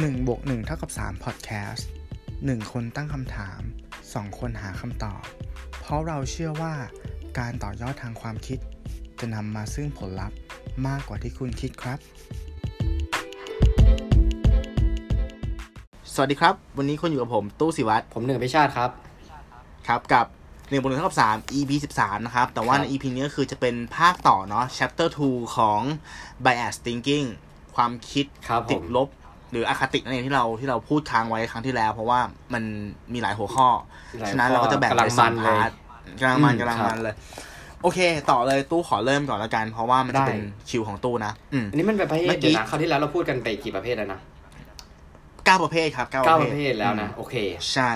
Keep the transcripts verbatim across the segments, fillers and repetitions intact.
หนึ่งบวกหนึ่งเท่ากับสาม Podcast หนึ่งคนตั้งคำถามสองคนหาคำตอบเพราะเราเชื่อว่าการต่อยอดทางความคิดจะนำมาซึ่งผลลัพธ์มากกว่าที่คุณคิดครับสวัสดีครับวันนี้คุณอยู่กับผมตู้ศิวัตรผมหนึ่งพิชาติครับครับกับหนึ่งบวกหนึ่งเท่ากับสาม อี พี สิบสามนะครับแต่ว่าใน อี พี นี้ก็คือจะเป็นภาคต่อเนาะ Chapter ทู ของ Bias Thinking ความคิดติดลบหรืออคตินั่นเองที่เราที่เราพูดค้างไว้ครั้งที่แล้วเพราะว่ามันมีหลายหัวข้อฉะนั้นเราก็จะแบ่งเป็นสองพาร์ทกำลังมันกำลังมันเลยโอเคต่อเลยตู้ขอเริ่มก่อนละกันเพราะว่ามันจะเป็นคิวของตู้นะอันนี้มันเป็นประเภทเดียวนะคราวที่แล้วเราพูดกันไปกี่ประเภทแล้วนะเก้าประเภทครับเก้าประเภทแล้วนะโอเคใช่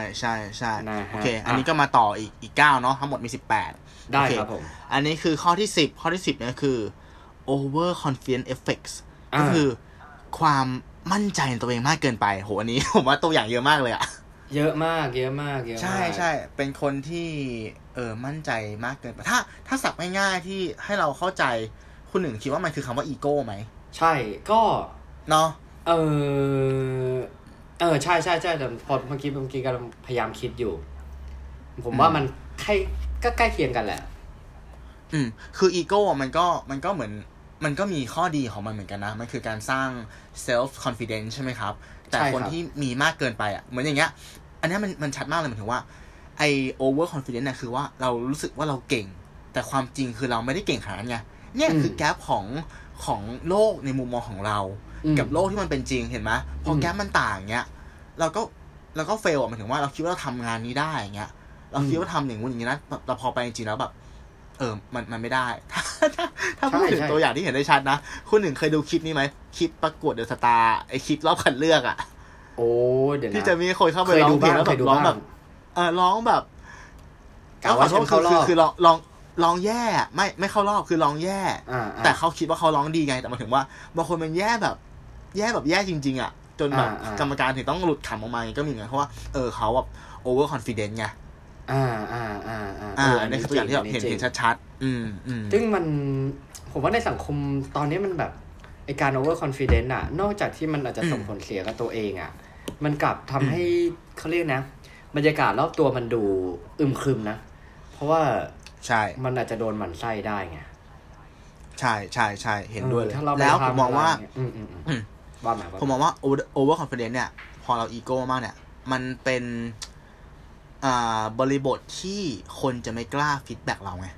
ๆๆนะโอเคอันนี้ก็มาต่ออีกอีกเก้าเนาะทั้งหมดมีสิบแปดได้ครับผมอันนี้คือข้อที่สิบข้อที่สิบเนี่ยคือ over confidence effects ก็คือความมั่นใจในตัวเองมากเกินไปโหอันนี้ผมว่าตัวอย่างเยอะมากเลยอะเยอะมากเยอะมากเยอะมากใช่ใช่เป็นคนที่เออมั่นใจมากเกินไปถ้าถ้าสับง่ายๆที่ให้เราเข้าใจคุณหนึ่งคิดว่ามันคือคำว่าอีโก้ไหมใช่ก็เนาะเออเออใช่ใช่ใช่แต่พอเมื่อกี้เมื่อกี้กำลังพยายามคิดอยู่ผมว่ามันใกล้ก็ใกล้เคียงกันแหละอืมคืออีโก้มันก็มันก็เหมือนมันก็มีข้อดีของมันเหมือนกันนะมันคือการสร้าง self confidence ใช่ไหมครับแต่คนที่มีมากเกินไปอ่ะเหมือนอย่างเงี้ยอันนี้มันมันชัดมากเลยหมายถึงว่าไอ้ over confidence น่ะคือว่าเรารู้สึกว่าเราเก่งแต่ความจริงคือเราไม่ได้เก่งขนาดนั้นไงเนี่ยคือแกปของของโลกในมุมมองของเรากับโลกที่มันเป็นจริงเห็นไหมพอแกปมันต่างเงี้ยเราก็เราก็เฟลอ่ะหมายถึงว่าเราคิดว่าเราทำงานนี้ได้อย่างเงี้ยเราคิดว่าทำอย่างนู้นอย่างนี้นะแต่พอไปจริงแล้วแบบเออมันมันไม่ได้ถ้าถ้าพูดถึงตัวอย่างที่เห็นได้ชัดนะคุณหนึ่งเคยดูคลิปนี้ไหมคลิปประกวดเดอะสตาร์ไอคลิปรอบคัดเลือกอ่ะโอ้เดี๋ยวนะที่จะมีคนเข้าไปร้องเพลงแล้วแบบร้องแบบเออร้องแบบก็ขอโทษคือคือคือร้องร้องร้องแย่ไม่ไม่เข้ารอบคือร้องแย่แต่เขาคิดว่าเขาร้องดีไงแต่หมายถึงว่าบางคนมันแย่แบบแย่แบบแย่จริงๆอ่ะจนแบบกรรมการถึงต้องหลุดขำออกมาก็มีไงเพราะว่าเออเขาแบบโอเวอร์คอนฟิเดนซ์ไงอ่าอ่าอ่าอ่าอ่าอันนี้คือตัวอย่างที่แบบเห็นเห็นชัดๆอืมอืมซึ่งมันผมว่าในสังคมตอนนี้มันแบบไอการโอเวอร์คอนฟิเดนซ์อ่ะนอกจากที่มันอาจจะส่งผลเสียกับตัวเองอ่ะมันกลับทำให้เขาเรียกนะบรรยากาศรอบตัวมันดูอึมครึมนะเพราะว่าใช่มันอาจจะโดนหมั่นไส้ได้ไงใช่ใช่ใช่เห็นด้วยแล้วผมมองว่าผมมองว่าโอเวอร์คอนฟิเดนซ์เนี่ยพอเราอีโก้มากเนี่ยมันเป็นอ่าบริบทที่คนจะไม่กล้าฟีดแบ็กเราไง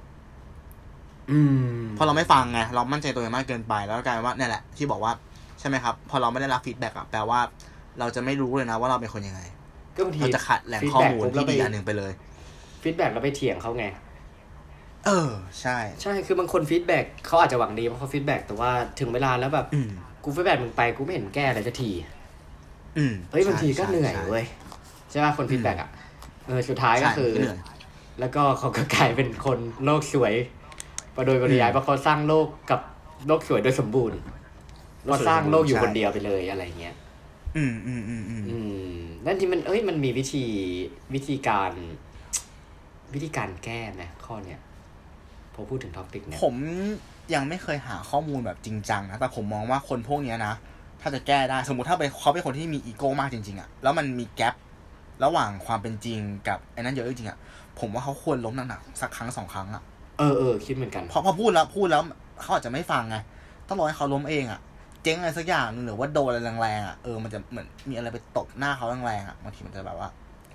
อืมพอเราไม่ฟังไงเรามั่นใจตัวเองมากเกินไปแล้วกลายเป็นว่าเนี่ยแหละที่บอกว่าใช่ไหมครับพอเราไม่ได้รับฟีดแบ็กอ่ะแปลว่าเราจะไม่รู้เลยนะว่าเราเป็นคนยังไงก็บางทีเราจะขาดแหล่งข้อมูลที่ดีอันนึงไปเลยฟีดแบ็กเราไปเถียงเขาไงเออใช่ใช่คือบางคนฟีดแบ็กเขาอาจจะหวังดีเพราะเขาฟีดแบ็กแต่ว่าถึงเวลาแล้วแบบกูฟีดแบ็กมึงไปกูไม่เห็นแก้อะไรสักทีอืมเฮ้ยบางทีก็เหนื่อยเว้ยใช่ป่ะคนฟีดแบ็กอ่ะเออสุดท้ายก็คือแล้วก็เขาก็กลายเป็นคนโลกสวยประโดยปริยายเพราะเขาสร้างโลกกับโลกสวยโดยสมบูรณ์เราสร้างโลกอยู่คนเดียวไปเลยอะไรเงี้ยอืมอืมอืมอืมอืมนั่นที่มันเอ้ยมันมีวิธีวิธีการวิธีการแก้ไหมข้อเนี้ยพอพูดถึงท็อปิกเนี่ยผมยังไม่เคยหาข้อมูลแบบจริงจังนะแต่ผมมองว่าคนพวกเนี้ยนะถ้าจะแก้ได้สมมติถ้าเป็นเขาเป็นคนที่มีอีโก้มากจริงๆอะแล้วมันมีแกประหว่างความเป็นจริงกับไอ้นั้นเยอะจริงๆอ่ะผมว่าเขาควรล้มหนักๆสักครั้งสองครั้งอ่ะเออเออคิดเหมือนกันพอพอพูดแล้วพูดแล้วเขาอาจจะไม่ฟังไงต้องรอให้เขาล้มเองอ่ะเจ๊งอะไรสักอย่างนึงหรือว่าโดนอะไรแรงๆอ่ะเออมันจะเหมือนมีอะไรไปตบหน้าเขาแรงๆอ่ะบางทีมันจะแบบว่า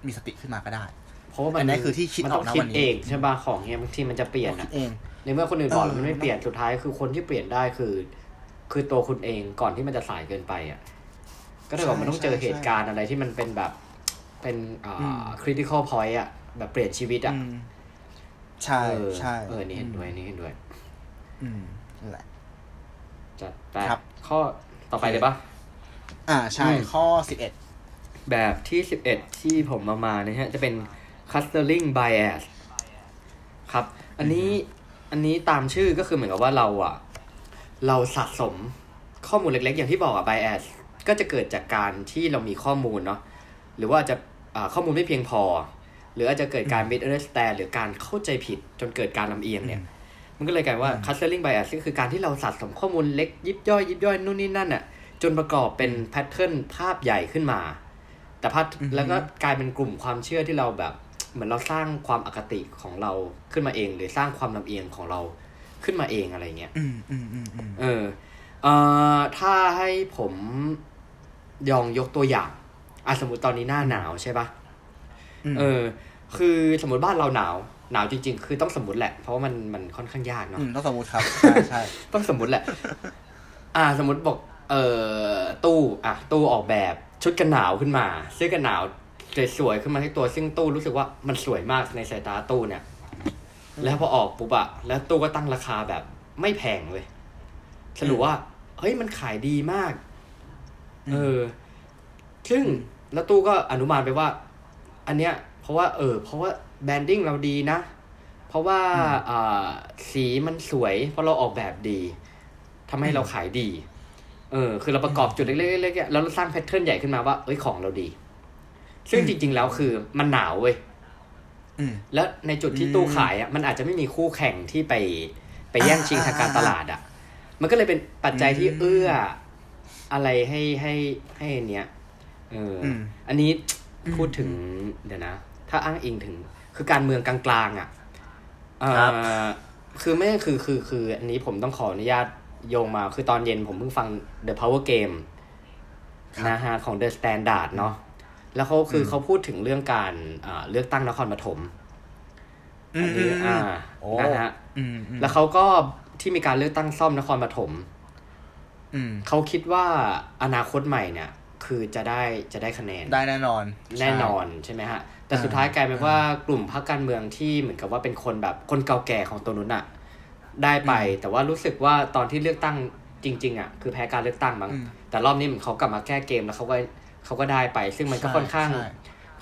มีสติขึ้นมาก็ได้เพราะว่ามันนี่คือที่คิดออกนะวันนี้มันต้องคิดเองใช่ป่ะของเงี้ยบางทีมันจะเปลี่ยนอ่ะในเมื่อคนอื่นบอกมันไม่เปลี่ยนสุดท้ายคือคนที่เปลี่ยนได้คือคือตัวคุณเองก่อนที่มันจะสายเกินไปอ่ะก็ได้บอกมันต้องเจอเหตุการณ์อะไรที่มันเป็นแบบเป็นอ่า critical point อ่ะแบบเปลี่ยนชีวิตอ่ะใช่ใช่เออนี่เห็นด้วยนี่เห็นด้วยอืมนั่นแหละจัดไปข้อต่อไปเลยป่ะอ่าใช่ข้อสิบเอ็ดแบบที่สิบเอ็ดที่ผมมามานะฮะจะเป็น clustering bias ครับอันนี้อันนี้ตามชื่อก็คือเหมือนกับว่าเราอ่ะเราสะสมข้อมูลเล็กๆอย่างที่บอกอ่ะ bias ก็จะเกิดจากการที่เรามีข้อมูลเนาะหรือว่าจะข้อมูลไม่เพียงพอหรืออาจจะเกิดการ misunderstand หรือการเข้าใจผิดจนเกิดการลำเอียงเนี่ยมันก็เลยกลายว่า clustering bias ก็คือการที่เราสะสมข้อมูลเล็กยิบย่อยยิบย่อยนู่นนี่นั่นน่ะ จนประกอบเป็นแพทเทิร์นภาพใหญ่ขึ้นมาแต่ภาพแล้วก็กลายเป็นกลุ่มความเชื่อที่เราแบบเหมือนเราสร้างความอคติของเราขึ้นมาเองหรือสร้างความลำเอียงของเราขึ้นมาเองอะไรเงี้ยอืมอืมอืมเออเอ่อถ้าให้ผมยองยกตัวอย่างอ่ะสมมุติตอนนี้หน้าหนาวใช่ป่ะเออคือสมมุติบ้านเราหนาวหนาวจริงๆคือต้องสมมุติแหละเพราะว่ามันมันค่อนข้างยากเนาะต้องสมมุติครับใช่ใช่ต้องสมมุติแหละอ่าสมมุติบอกเอ่อตู้อ่ะตู้ออกแบบชุดกันหนาวขึ้นมาเสื้อกันหนาวสวยๆขึ้นมาให้ตัวซึ่งตู้รู้สึกว่ามันสวยมากในสายตาตู้เนี่ยแล้วพอออกปุ๊บอะแล้วตู้ก็ตั้งราคาแบบไม่แพงเลยสรุปว่าเฮ้ยมันขายดีมากเออซึ่งแล้วตู้ก็อนุมานไปว่าอันเนี้ยเพราะว่าเออเพราะว่าแบรนดิ้งเราดีนะเพราะว่าอ่าสีมันสวยเพราะเราออกแบบดีทำให้เราขายดีเออคือเราประกอบจุดเล็กๆๆแล้วเราสร้างแพทเทิร์นใหญ่ขึ้นมาว่าเอ้ยของเราดีซึ่งจริงๆแล้วคือมันหนาวเว้ยแล้วในจุดที่ตู้ขายอ่ะมันอาจจะไม่มีคู่แข่งที่ไปไปแย่งชิงทางการตลาดอ่ะมันก็เลยเป็นปัจจัยที่เอื้ออะไรให้ให้ให้เนี้ยเอออันนี้พูดถึงเดี๋ยวนะถ้าอ้างอิงถึงคือการเมืองกลางๆอ่ะเออคือไม่คือคือคืออันนี้ผมต้องขออนุญาตโยงมาคือตอนเย็นผมเพิ่งฟัง The Power Game นะฮะของ The Standard เนาะแล้วเขาคือเขาพูดถึงเรื่องการเลือกตั้งนครปฐมอันนี้อ่านะฮะแล้วเขาก็ที่มีการเลือกตั้งซ่อมนครปฐมเขาคิดว่าอนาคตใหม่เนี่ยคือจะได้จะได้คะแนนได้แน่นอนแน่นอนใช่ไหมฮะแต่สุดท้ายกลายเป็นว่ากลุ่มพรรคการเมืองที่เหมือนกับว่าเป็นคนแบบคนเก่าแก่ของตัวนู้นอะได้ไปแต่ว่ารู้สึกว่าตอนที่เลือกตั้งจริงๆอ่ะคือแพ้การเลือกตั้งมั้งแต่รอบนี้เหมือนเขากลับมาแก้เกมแล้วเขาก็เขาก็ได้ไปซึ่งมันก็ค่อนข้าง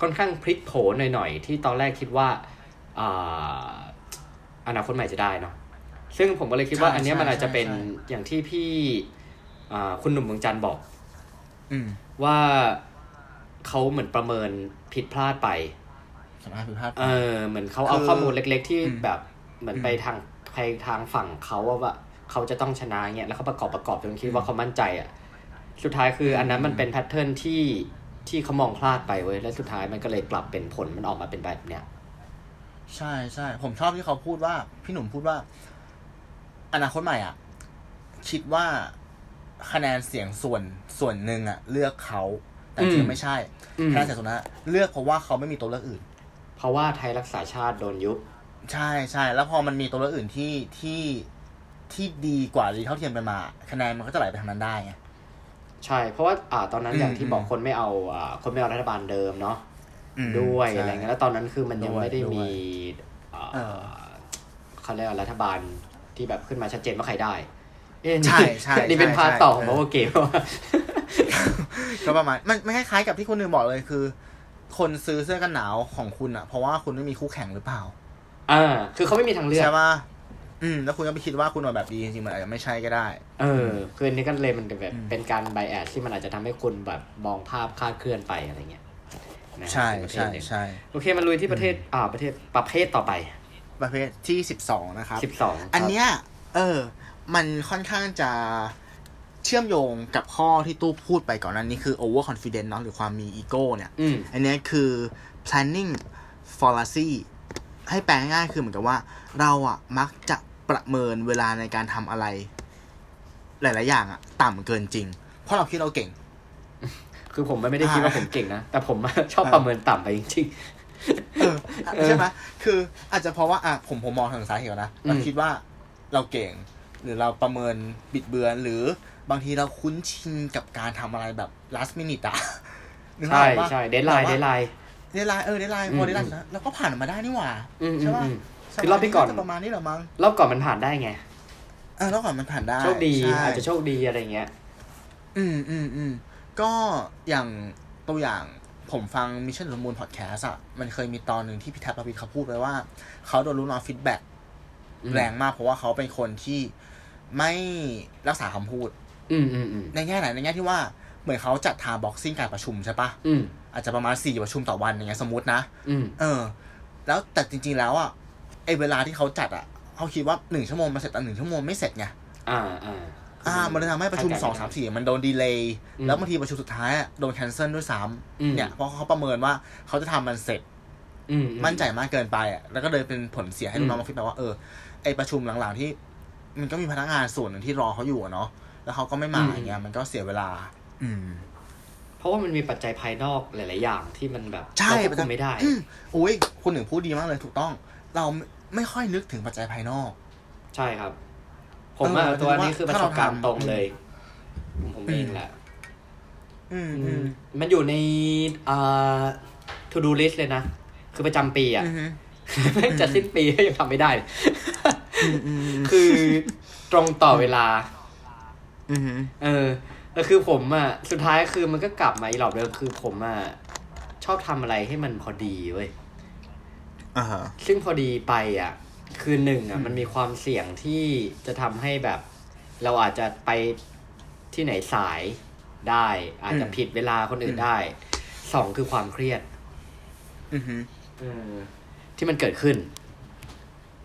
ค่อนข้างพลิกโผหน่อยๆที่ตอนแรกคิดว่าอ่าอนาคตใหม่จะได้เนาะซึ่งผมก็เลยคิดว่าอันนี้มันอาจจะเป็นอย่างที่พี่อ่าคุณหนุ่มเมืองจันทร์บอกว่าเขาเหมือนประเมินผิดพลาดไปสามารถผิดพลาดเออเหมือนเขาเอาข้อมูลเล็กๆที่แบบเหมือนไปทางใครทางฝั่งเขาว่าเขาจะต้องชนะเงี้ยแล้วเขาประกอบประกอบจนคิดว่าเขามั่นใจอ่ะสุดท้ายคืออันนั้นมันเป็นแพทเทิร์นที่ที่เขามองพลาดไปเว้ยแล้วสุดท้ายมันก็เลยกลับเป็นผลมันออกมาเป็นแบบเนี้ยใช่ใช่ผมชอบที่เขาพูดว่าพี่หนุ่มพูดว่าอนาคตใหม่อ่ะคิดว่าคะแนนเสียงส่วนส่วนหนึ่งอ่ะเลือกเขาแต่จริงไม่ใช่คะแนนเสียงส่วนนั้นเลือกเพราะว่าเขาไม่มีตัวเลือกอื่นเพราะว่าไทยรักษาชาติโดนยุบใช่ใช่แล้วพอมันมีตัวเลือกอื่นที่ที่ที่ดีกว่าหรือเท่าเทียมกันมาคะแนนมันก็จะไหลไปทางนั้นได้ไงใช่เพราะว่าอ่าตอนนั้นอย่างที่บอกคนไม่เอาอ่าคนไม่เอารัฐบาลเดิมเนาะด้วยอะไรเงี้ยแล้วตอนนั้นคือมันยังไม่ได้มีอ่าเขาเรียกว่ารัฐบาลที่แบบขึ้นมาชัดเจนว่าใครได้ใช่ใช่นี่เป็นพาร์ทต่อของโอเคก็ประมาณมันมันคล้ายๆกับที่คนอื่นบอกเลยคือคนซื้อเสื้อกันหนาวของคุณอ่ะเพราะว่าคุณไม่มีคู่แข่งหรือเปล่าอ่าคือเขาไม่มีทางเลือกใช่ป่ะอืมแล้วคุณก็ไปคิดว่าคุณออกแบบดีจริงๆมันอาจจะไม่ใช่ก็ได้เออคืออันนี้ก็เลยมันแบบเป็นการไบแอสที่มันอาจจะทำให้คุณแบบมองภาพคลาดเคลื่อนไปอะไรเงี้ยนะใช่ใช่ใช่โอเคมันลุยที่ประเทศอ่าประเทศประเภทต่อไปประเภทที่สิบสองนะครับสิบสองอันเนี้ยเออมันค่อนข้างจะเชื่อมโยงกับข้อที่ตู้พูดไปก่อนนั้นนี่คือ over confidence เนาะหรือความมีอีโก้เนี่ยอันเนี้ยคือ planning fallacyให้แปลง่ายๆคือเหมือนกับว่าเราอ่ะมักจะประเมินเวลาในการทำอะไรหลายๆอย่างอ่ะต่ำเกินจริงเพราะเราคิดเราเก่งคือผมไม่ได้คิดว่าผมเก่งนะแต่ผมชอบประเมินต่ำไปจริงๆเออใช่ไหมคืออาจจะเพราะว่าอ่ะผมผมมองทางซ้ายเห็นนะเราคิดว่าเราเก่งหรือเราประเมินบิดเบือนหรือบางทีเราคุ้นชินกับการทำอะไรแบบ last minute อ่ะใช่ใช่เดดไลน์เดดไลน์เดดไลน์เออเดดไลน์พอเดดไลน์นะแล้วก็ผ่านมาได้นี่หว่าใช่ป่ะคือรอบที่ก่อนประมาณนี้เหรอมั้งรอบก่อนมันผ่านได้ไงเออรอบก่อนมันผ่านได้โชคดีอาจจะโชคดีอะไรเงี้ยอืมอืมอืมก็อย่างตัวอย่างผมฟังมิชชั่นสมบูรณ์พอดแคสต์อ่ะมันเคยมีตอนนึงที่พี่แท็บปวิทย์เขาพูดไว้ว่าเขาโดนลูกน้องฟีดแบ็กแรงมากเพราะว่าเขาเป็นคนที่ไม่รักษาคำพูดอืมอืมอืมในแง่ไหนในแง่ที่ว่าเหมือนเขาจัดทาร์บ็อกซิ่งการประชุมใช่ป่ะอาจจะประมาณสี่ประชุมต่อวันอย่างเงี้ยสมมุตินะเออแล้วแต่จริงๆแล้วอ่ะไอ้เวลาที่เขาจัดอ่ะเขาคิดว่าหนึ่งชั่วโมงมาเสร็จแต่หนึ่งชั่วโมงไม่เสร็จไงอ่าๆ อ่ามันเลยทำให้ประชุมสอง สาม สี่มันโดนดีเลย์แล้วบางทีประชุมสุดท้ายโดนแคนเซิลด้วยซ้ำเนี่ยเพราะเขาประเมินว่าเขาจะทำมันเสร็จมั่นใจมากเกินไปอ่ะแล้วก็เลยเป็นผลเสียให้น้องมาฟีดแบ็กว่าเออไอประชุมหลังๆที่มันก็มีพนักงานส่วนหนึ่งที่รอเขาอยู่เนาะแล้วเขาก็ไม่มาอย่างเงี้ยมันก็เสียเวลาเพราะว่ามันมีปัจจัยภายนอกหลายๆอย่างที่มันแบบเราควบคุมไม่ได้อุ้ยคุณหนึ่งพูดดีมากเลยถูกต้องเราไม่ค่อยนึกถึงปัจจัยภายนอกใช่ครับผมว่าตัวนี้คือประสบการณ์ตรงเลยผมเองแหละมันอยู่ในอ่า to do list เลยนะคือประจำปีอ่ะไม่จะสิ้นปีก็ยังทำไม่ได้คือตรงต่อเวลาเออแล้วคือผมอ่ะสุดท้ายคือมันก็กลับมาอีหลอบเดิมคือผมอ่ะชอบทำอะไรให้มันพอดีเว้ยอ่าฮะซึ่งพอดีไปอ่ะคือหนึ่งอ่ะมันมีความเสี่ยงที่จะทำให้แบบเราอาจจะไปที่ไหนสายได้อาจจะผิดเวลาคนอื่นได้สองคือความเครียดอือฮึเออที่มันเกิดขึ้น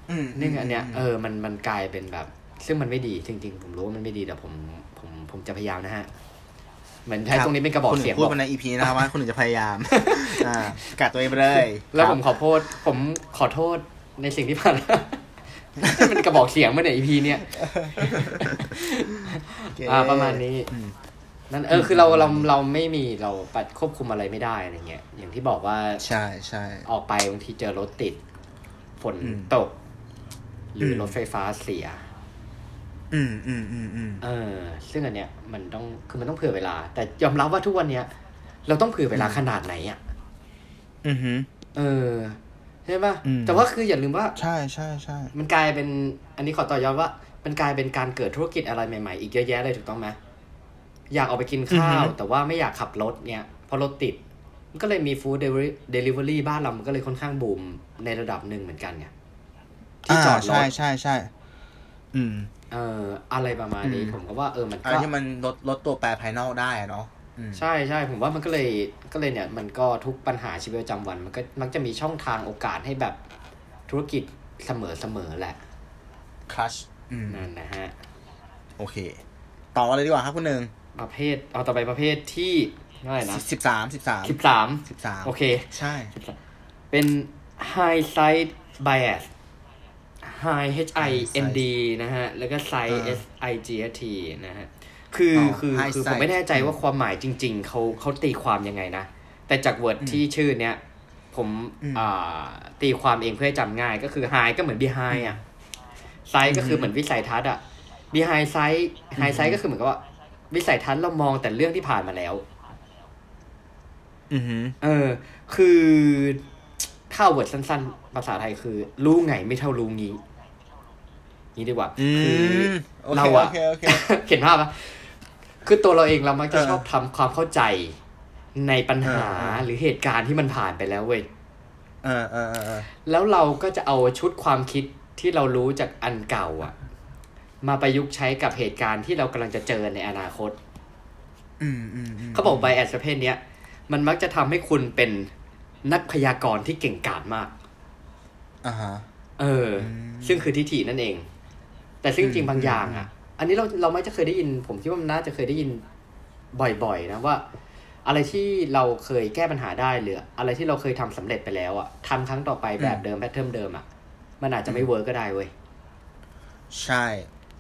อืมนี่อันเนี้ยเออมันมันกลายเป็นแบบซึ่งมันไม่ดีจริงๆผมรู้ว่ามันไม่ดีแต่ผมผมผมจะพยายามนะฮะเหมือนใช้ตรงนี้เป็นกระบอกเสียงพูดมาใน อี พี นะครับว่าคุณหนึ่งจะพยายามอ่ากัดตัวเองไปเลยแล้วผมขอโทษผมขอโทษในสิ่งที่ผ่านมันกระบอกเสียงเมื่อไหร่ อี พี เนี่ยอ่าประมาณนี้นั่นเออคือเราเราเราไม่มีเราปัดควบคุมอะไรไม่ได้อะไรเงี้ยอย่างที่บอกว่าใช่ใช่ออกไปบางทีเจอรถติดฝนตกหรือรถไฟฟ้าเสียอืมอืมอืมอืมเออซึ่งอันเนี้ยมันต้องคือมันต้องเผื่อเวลาแต่ยอมรับว่าทุกวันเนี้ยเราต้องเผื่อเวลาขนาดไหนอ่ะอือฮึเออใช่ป่ะแต่ว่าคืออย่าลืมว่าใช่ใช่ใช่มันกลายเป็นอันนี้ขอต่อยอดว่ามันกลายเป็นการเกิดธุรกิจอะไรใหม่ๆอีกเยอะแยะเลยถูกต้องไหมอยากออกไปกินข้าวแต่ว่าไม่อยากขับรถเนี่ยเพราะรถติดมันก็เลยมีฟู้ดเดลิเวอรี่บ้านเรามันก็เลยค่อนข้างบูมในระดับหนึ่งเหมือนกันไงที่จอดรถใช่ใช่ใช่อืมเอ่ออะไรประมาณนี้ผมก็ว่าเออมันก็ที่มันลดลดตัวแปรภายนอกได้เนาะใช่ใช่ผมว่ามันก็เลยก็เลยเนี่ยมันก็ทุกปัญหาชีวิตประจำวันมันก็มักจะมีช่องทางโอกาสให้แบบธุรกิจเสมอเสมอแหละคลัชนั่นนะฮะโอเคต่อเลยดีกว่าครับคุณหนึ่งประเภทเอาต่อไปประเภทที่เท่าไหร่นะสิบสาม สิบสาม สิบสาม สิบสามโอเคใช่เป็น high side bias high h i n d นะฮะแล้วก็side s i g s t นะฮะคือคือคือผมไม่แน่ใจว่าความหมายจริงๆเขาเขาตีความยังไงนะแต่จากเวิร์ดที่ชื่อเนี้ยผมอ่าตีความเองเพื่อให้จำง่ายก็คือ high ก็เหมือน behind อ่ะ side ก็คือเหมือนวิสัยทัศน์อ่ะ behind side high side ก็คือเหมือนกับว่าวิสัยทัศน์เรามองแต่เรื่องที่ผ่านมาแล้วอือฮึเออคือถ้าเวิร์ดสั้นๆภาษาไทยคือรู้ไงไม่เท่ารู้งี้งี้ดีกว่าคือเราอ่ะ เห็นภาพป่ะคือตัวเราเองเรามักจะชอบทำความเข้าใจในปัญหาหรือเหตุการณ์ที่มันผ่านไปแล้วเว้ยเออเออเออแล้วเราก็จะเอาชุดความคิดที่เรารู้จากอันเก่าอ่ะมาประยุกต์ใช้กับเหตุการณ์ที่เรากำลังจะเจอในอนาคตเขาบอกไบแอสประเภทเนี้ยมันมักจะทำให้คุณเป็นนักพยากรณ์ที่เก่งกาจมากอ่าฮะเออซึ่งคือทิฐินั่นเองแต่ซึ่งจริงบางอย่างอ่ะอันนี้เราเราไม่จะเคยได้ยินผมคิดว่ามันน่าจะเคยได้ยินบ่อยๆนะว่าอะไรที่เราเคยแก้ปัญหาได้หรืออะไรที่เราเคยทำสำเร็จไปแล้วอ่ะทำครั้งต่อไปแบบเดิมแพทเทิร์นเดิมอ่ะมันอาจจะไม่เวิร์กก็ได้เว้ยใช่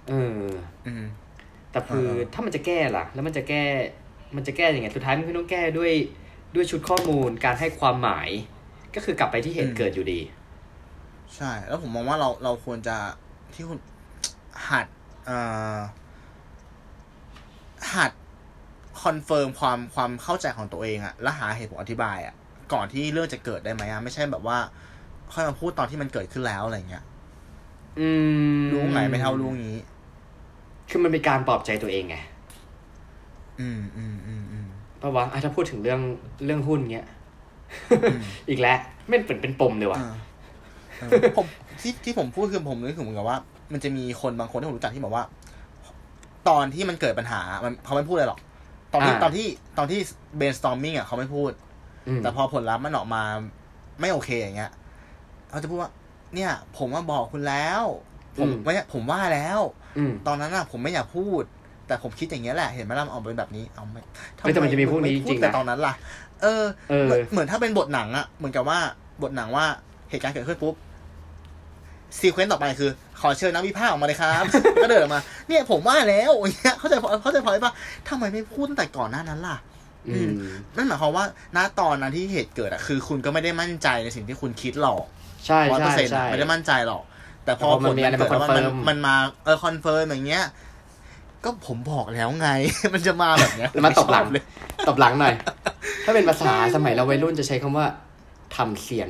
เออแต่คือถ้ามันจะแก้ล่ะแล้วมันจะแก้มันจะแก้ยังไงสุดท้ายมันก็ต้องแก้ด้วยด้วยชุดข้อมูลการให้ความหมายก็คือกลับไปที่เหตุเกิดอยู่ดีใช่แล้วผมมองว่าเราเราควรจะที่คุณหัดเอ่อหัดคอนเฟิร์มความความเข้าใจของตัวเองอะแล้วหาเหตุผลอธิบายอะก่อนที่เรื่องจะเกิดได้ไหมอะไม่ใช่แบบว่าค่อยมาพูดตอนที่มันเกิดขึ้นแล้วอะไรเงี้ยอืมรู้ไงไม่เท่ารู้งี้คือมันเป็นการปลอบใจตัวเองไงอืมอืมอืมอืมเพราะว่าถ้าพูดถึงเรื่องเรื่องหุ้นเงี้ย อีกแล้วไม่เป็นเป็นปมเลยว่ะ ผมที่ที่ผมพูดคือผมนึกถึงเหมือนกับว่ามันจะมีคนบางคนที่ผมรู้จักที่บอกว่าตอนที่มันเกิดปัญหามันเขาไม่พูดเลยหรอกตอนที่ตอนที่ตอนที่ brainstorming อ่ะเขาไม่พูดแต่พอผลลัพธ์มันออกมาไม่โอเคอย่างเงี้ยเขาจะพูดว่าเนี่ยผมว่าบอกคุณแล้วผมไม่ผมว่าแล้วตอนนั้นน่ะผมไม่อยากพูด แต่ผมคิดอย่างเงี้ยแหละเห็นไหมล่ะมันออกเป็นแบบนี้เอาไม่แต่มันจะมีพวกนี้จริงๆแต่ตอนนั้นล่ะเออเหมือนถ้าเป็นบทหนังอ่ะเหมือนกับว่าบทหนังว่าเหตุการณ์เกิดขึ้นปุ๊บซีเควนต์ต่อไปคือขอเชิญนักวิพากษ์ออกมาเลยครับก็เดินออกมาเนี่ยผมว่าแล้วอย่างเงี้ยเข้าใจพอเข้าใจพอป่ะทำไมไม่พูดตั้งแต่ก่อนหน้านั้นล่ะนั่นหมายความว่าณตอนนั้นที่เหตุเกิดอ่ะคือคุณก็ไม่ได้มั่นใจในสิ่งที่คุณคิดหรอกใช่ใช่ใช่ไม่ได้มั่นใจหรอกแต่พอผลมันเกิดแล้วมันมันมาเออคอนเฟิร์มอย่างเงี้ยก็ผมบอกแล้วไงมันจะมาแบบเนี้ยมาตบหลังเลยตบหลังหน่อยถ้าเป็นภาษาสมัยเราวัยรุ่นจะใช้คำว่าทำเสียน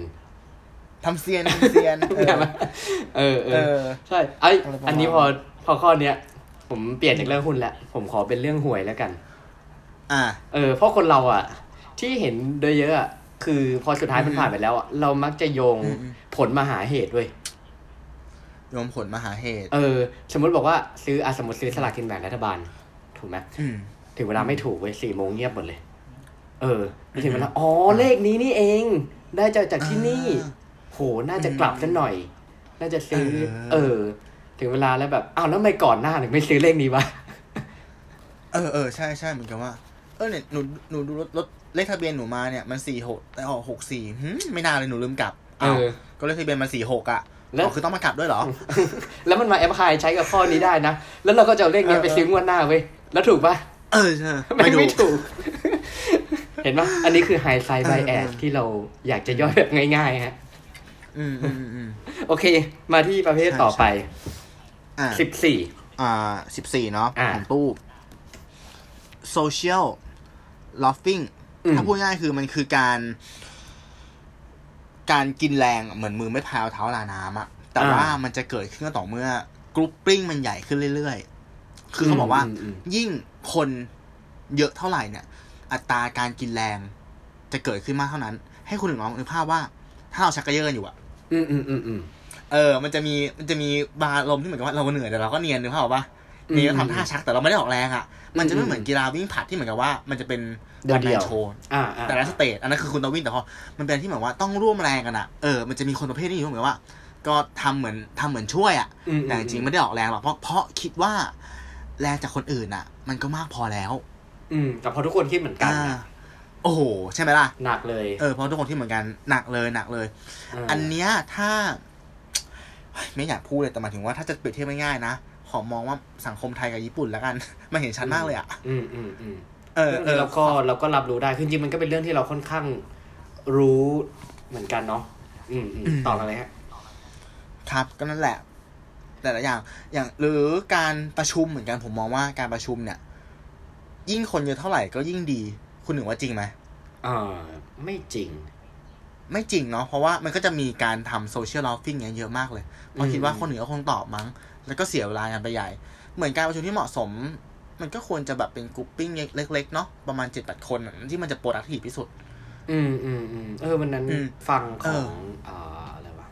ทำเซียนทำเซียนเออเออใช่ไออันนี้พอพอข้อเนี้ยผมเปลี่ยนจากเรื่องหุ้นแล้วผมขอเป็นเรื่องหวยแล้วกันอ่าเออเพราะคนเราอ่ะที่เห็นโดยเยอะอ่ะคือพอสุดท้ายมันผ่านไปแล้วอ่ะเรามักจะโยงผลมาหาเหตุด้วยโยงผลมาหาเหตุเออสมมติบอกว่าซื้ออ่ะสมมติซื้อสลากกินแบ่งรัฐบาลถูกไหมถึงเวลาไม่ถูกเว้ยสี่โมงเงียบหมดเลยเออถึงเวลาอ๋อเลขนี้นี่เองได้จากจากที่นี่โหน่าจะกลับซะหน่อยน่าจะซื้อเออถึงเวลาแล้วแบบอ้าวแล้วทำไมก่อนหน้าถึงไม่ซื้อเลขนี้วะเออเออใช่ใช่เหมือนกันว่าเออเนี่ยหนูหนูดูรถรถเลขทะเบียนหนูมาเนี่ยมันสี่หกแต่ออกหกสี่ไม่น่าเลยหนูลืมกลับเออก็เลขทะเบียนมันสี่หกอ่ะแล้วคือต้องมากลับด้วยเหรอ แล้วมันมาแอปพลายใช้กับข้อนี้ได้นะแล้วเราก็จะเอาเลขนี้ไปซื้องวดหน้าเว้ยแล้วถูกปะเออใช่ไม่ถูก เห็นปะอันนี้คือไฮไซด์ไบแอสที่เราอยากจะย่อยแบบง่ายๆฮะอืมอืมอืมโอเคมาที่ประเภทต่อไปอ่าสิบสี่อ่าสิบสี่เนาะของตู้ social laughing ถ้าพูดง่ายคือมันคือการการกินแรงเหมือนมือไม่พายเอาเท้าลาน้ำอะแต่ว่ามันจะเกิดขึ้นก็ต่อเมื่อกรุ๊ปปิ้งมันใหญ่ขึ้นเรื่อยๆคือเขาบอกว่ายิ่งคนเยอะเท่าไหร่เนี่ยอัตราการกินแรงจะเกิดขึ้นมากเท่านั้นให้คุณหนึ่งลองนึกภาพว่าถ้าเราชักกระเยอะอยู่อ่ะอืมๆๆเออมันจะมีมันจะมีบาลมที่เหมือนกับว่าเราเหนื่อยแต่เราก็เนียนนึกภาพออกป่ะนี่ก็ทำท่าชักแต่เราไม่ได้ออกแรงอ่ะมันจะไม่เหมือนกีฬาวิ่งผลัดที่เหมือนกับว่ามันจะเป็นวันแมนโชว์แต่ละสเตจอันนั้นคือคุณต้องวิ่งแต่พอมันเป็นที่เหมือนว่าต้องร่วมแรงกันอ่ะเออมันจะมีคนประเภทนี้อยู่เหมือนว่าก็ทำเหมือนทำเหมือนช่วยอ่ะแต่จริงๆไม่ได้ออกแรงหรอกเพราะเพราะคิดว่าแรงจากคนอื่นอ่ะมันก็มากพอแล้วอืมแต่พอทุกคนคิดเหมือนกันโอ้โหใช่ไหมล่ะหนักเลยเออเพราะทุกคนที่เหมือนกันหนักเลยหนักเลย อ, อันเนี้ยถ้าไม่อยากพูดเลยแต่หมายถึงว่าถ้าจะเปรียบเทียบง่ายๆนะขอมองว่าสังคมไทยกับญี่ปุ่นแล้วกันมันเห็นชัดมากเลยอ่ะอืมอืมอืมเออเออแล้วก็เราก็รับรู้ได้คือจริงมันก็เป็นเรื่องที่เราค่อนข้างรู้เหมือนกันเนาะอืมอืมต่ออะไรฮะครับก็นั่นแหละแต่ละอย่างอย่างหรือการประชุมเหมือนกันผมมองว่าการประชุมเนี่ยยิ่งคนเยอะเท่าไหร่ก็ยิ่งดีคุณหนึ่งว่าจริงไหมอ่าไม่จริงไม่จริงเนาะเพราะว่ามันก็จะมีการทำโซเชียลลอฟฟิ้งเยอะมากเลยเพราะคิดว่าคนหนึ่งก็คงตอบมั้งแล้วก็เสียเวลากันไปใหญ่เหมือนการประชุมที่เหมาะสมมันก็ควรจะแบบเป็นกรุ๊ปปิ้งเล็กๆเนาะประมาณ เจ็ดถึงแปด คนที่มันจะโปรดักทีฟที่สุดอืมอืมอืมเออวันนั้นฟังของอ่าอะไรวะ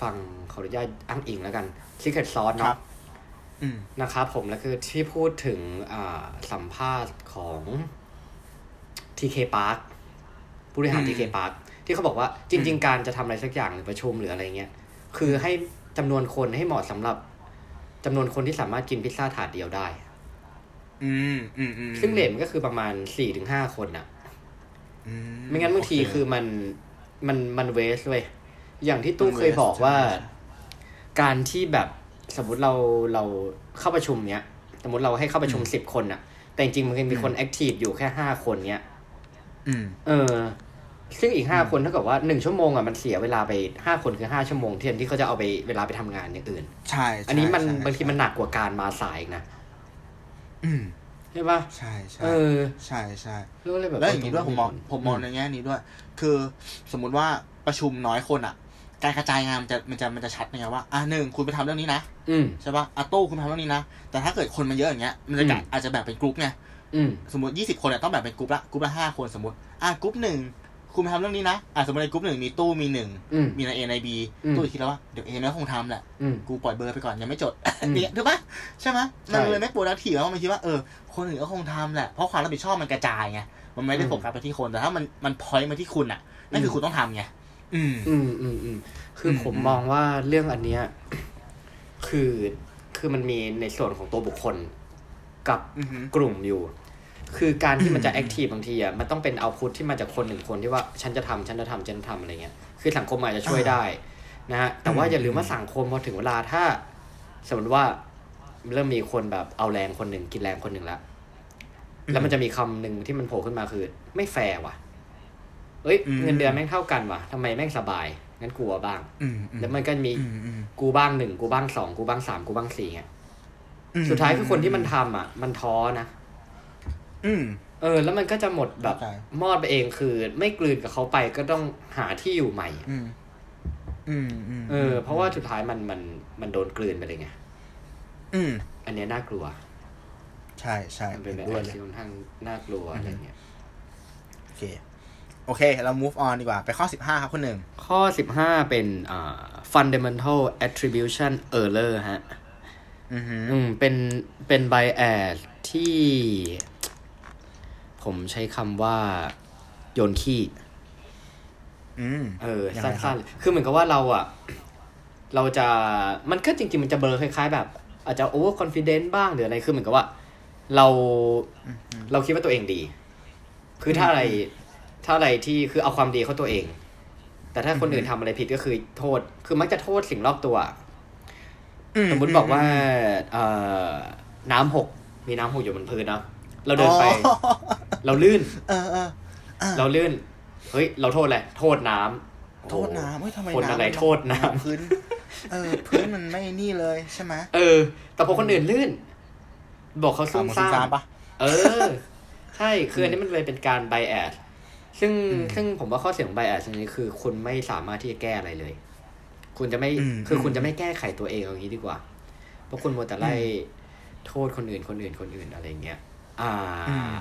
ฟังขออนุญาตอ้างอิงแล้วกันซิกเก็ตซอสเนาะนะครับผมแล้วคือที่พูดถึงอ่าสัมภาษณ์ของ ที เค Park ผู้บริหาร ที เค Park ที่เขาบอกว่าจริงๆการจะทำอะไรสักอย่างหรือประชุมหรืออะไรเงี้ยคือให้จำนวนคนให้เหมาะสำหรับจำนวนคนที่สามารถกินพิซซ่าถาดเดียวได้อืมอืมอืมซึ่งเรทมันก็คือประมาณ สี่ถึงห้า คนน่ะอืมไม่งั้นบางทีคือมันมันมันเวสเว้ยอย่างที่ตู้เคยบอกว่าการที่แบบสมมุติเราเราเข้าประชุมเนี้ยสมมุติเราให้เข้าประชุมสิบคนน่ะแต่จริงๆมันมีคนแอคทีฟอยู่แค่ห้าคนเนี้ยอืมเออซึ่งอีกห้าคนเท่ากับว่าหนึ่งชั่วโมงอ่ะมันเสียเวลาไปห้าคนคือห้าชั่วโมงแทนที่เขาจะเอาไปเวลาไปทำงานอย่างอื่นใช่อันนี้มันบางทีมันหนักกว่าการมาสายอีกนะอืมใช่ป่ะใช่ๆเออใช่ๆแล้วอะไรแบบแล้วอย่างงี้ด้วยผมมองผมมองในแง่นี้ด้วยคือสมมุติว่าประชุมน้อยคนอ่ะการกระจายงานมันจะมันจะมันจะชัดไงว่าอ่ะหนึ่งคุณไปทำเรื่องนี้นะอืมใช่ป่ะอ่ะโต้คุณทำเรื่องนี้นะแต่ถ้าเกิดคนมันเยอะอย่างเงี้ยมันจะอาจจะแบ่งเป็นกรุ๊ปไงอืมสมมุติยี่สิบคนเนี่ยต้องแบ่งเป็นกรุ๊ปละกรุ๊ปละห้าคนสมมุติอ่ะกรุ๊ปหนึ่งคุณทำเรื่องนี้นะอ่ะสมมุติในกรุ๊ปหนึ่งมีตู้มีหนึ่งมีนาย A นาย B ตู้คิดแล้วว่าเดี๋ยว A มันคงทำแหละกูปล่อยเบอร์ไปก่อนยังไม่จดเนี่ยถูกป่ะใช่มั้ยมันเลยไม่โปรดักทีฟแล้วมันคิดว่าเออคนอื่นก็คงทำแหละเพราะความรับผิดชอบมันกระจายไงมันไม่ได้โฟกัสไปที่คนแต่ถ้ามันมันพอยต์มาที่คุณน่ะนั่นคือคุณต้องทำไงอืมอืมอืมอืมคือผมมองว่าเรื่องอันเนี้ยคือคือมันมีในส่วนของตัวบุคคล กับกลุ่มอยู่คือการที่มันจะแอคทีฟบางทีอ่ะมันต้องเป็นเอาพุทที่มาจากคนหนึ่งคนที่ว่าฉันจะทำฉันจะทำฉันจะทำอะไรเงี้ยคือสังคมอาจจะช่วยได้นะฮะแต่ว่าอย่าลืมว่าสังคมพอถึงเวลาถ้าสมมติว่าเริ่มมีคนแบบเอาแรงคนหนึ่งกินแรงคนหนึ่งแล้วแล้วมันจะมีคำหนึ่งที่มันโผล่ขึ้นมาคือไม่แฟร์ว่ะเอ้ยเงินเดือนแม่งเท่ากันว่ะทำไมแม่งสบายงั้นกูบ้างแล้วมันก็มีกูบ้างหนึ่งกูบ้างสองกูบ้างสามกูบ้างสี่เงี้ยสุดท้ายคือคนที่มันทำอ่ะมันท้อนะเออแล้วมันก็จะหมดแบบมอดไปเองคือไม่กลืนกับเขาไปก็ต้องหาที่อยู่ใหม่เออเพราะว่าสุดท้ายมันมันมันโดนกลืนไปเลยไงอันนี้น่ากลัวใช่ใช่เป็นแบบที่ค่อนข้างน่ากลัวอะไรเงี้ยโอเคโอเคเรา move on ดีกว่าไปข้อสิบห้าครับคุณหนึ่งข้อสิบห้าเป็นอ่า fundamental attribution error ฮะอือหือเป็นเป็น bias ที่ผมใช้คำว่าโยนขี้อืมเออสั้นๆคือเหมือนกับว่าเราอ่ะเราจะมันก็จริงๆมันจะเบลอคล้ายๆแบบอาจจะ over confident บ้างหรืออะไรคือเหมือนกับว่าเราเราคิดว่าตัวเองดีคือถ้าอะไรถ้าอะไรที่คือเอาความดีเข้าตัวเองแต่ถ้าคนอื่นทำอะไรผิดก็คือโทษคือมักจะโทษสิ่งรอบตัวสมมติบอกว่าเอ่อน้ำหกมีน้ำหกอยู่บนพื้นนะเราเดินไปเราลื่นเออๆเราลื่นเฮ้ยเราโทษอะไรโทษน้ำโทษน้ำเฮ้ยทำไมคนอะไรโทษน้ำพื้นเออพื้นมันไม่นี่เลยใช่ไหมเออแต่พอคนอื่นลื่นบอกเขาซุ่มซ่ามปะเออใช่คืออันนี้มันเลยเป็นการไบแอดซึ่งซึ่งผมว่าข้อเสียของไบแอดตรงนี้คือคุณไม่สามารถที่จะแก้อะไรเลยคุณจะไม่คือคุณจะไม่แก้ไขตัวเองอย่างนี้ดีกว่าเพราะคุณมัวแต่ไล่โทษคนอื่นคนอื่นคนอื่นอะไรเงี้ยอ่า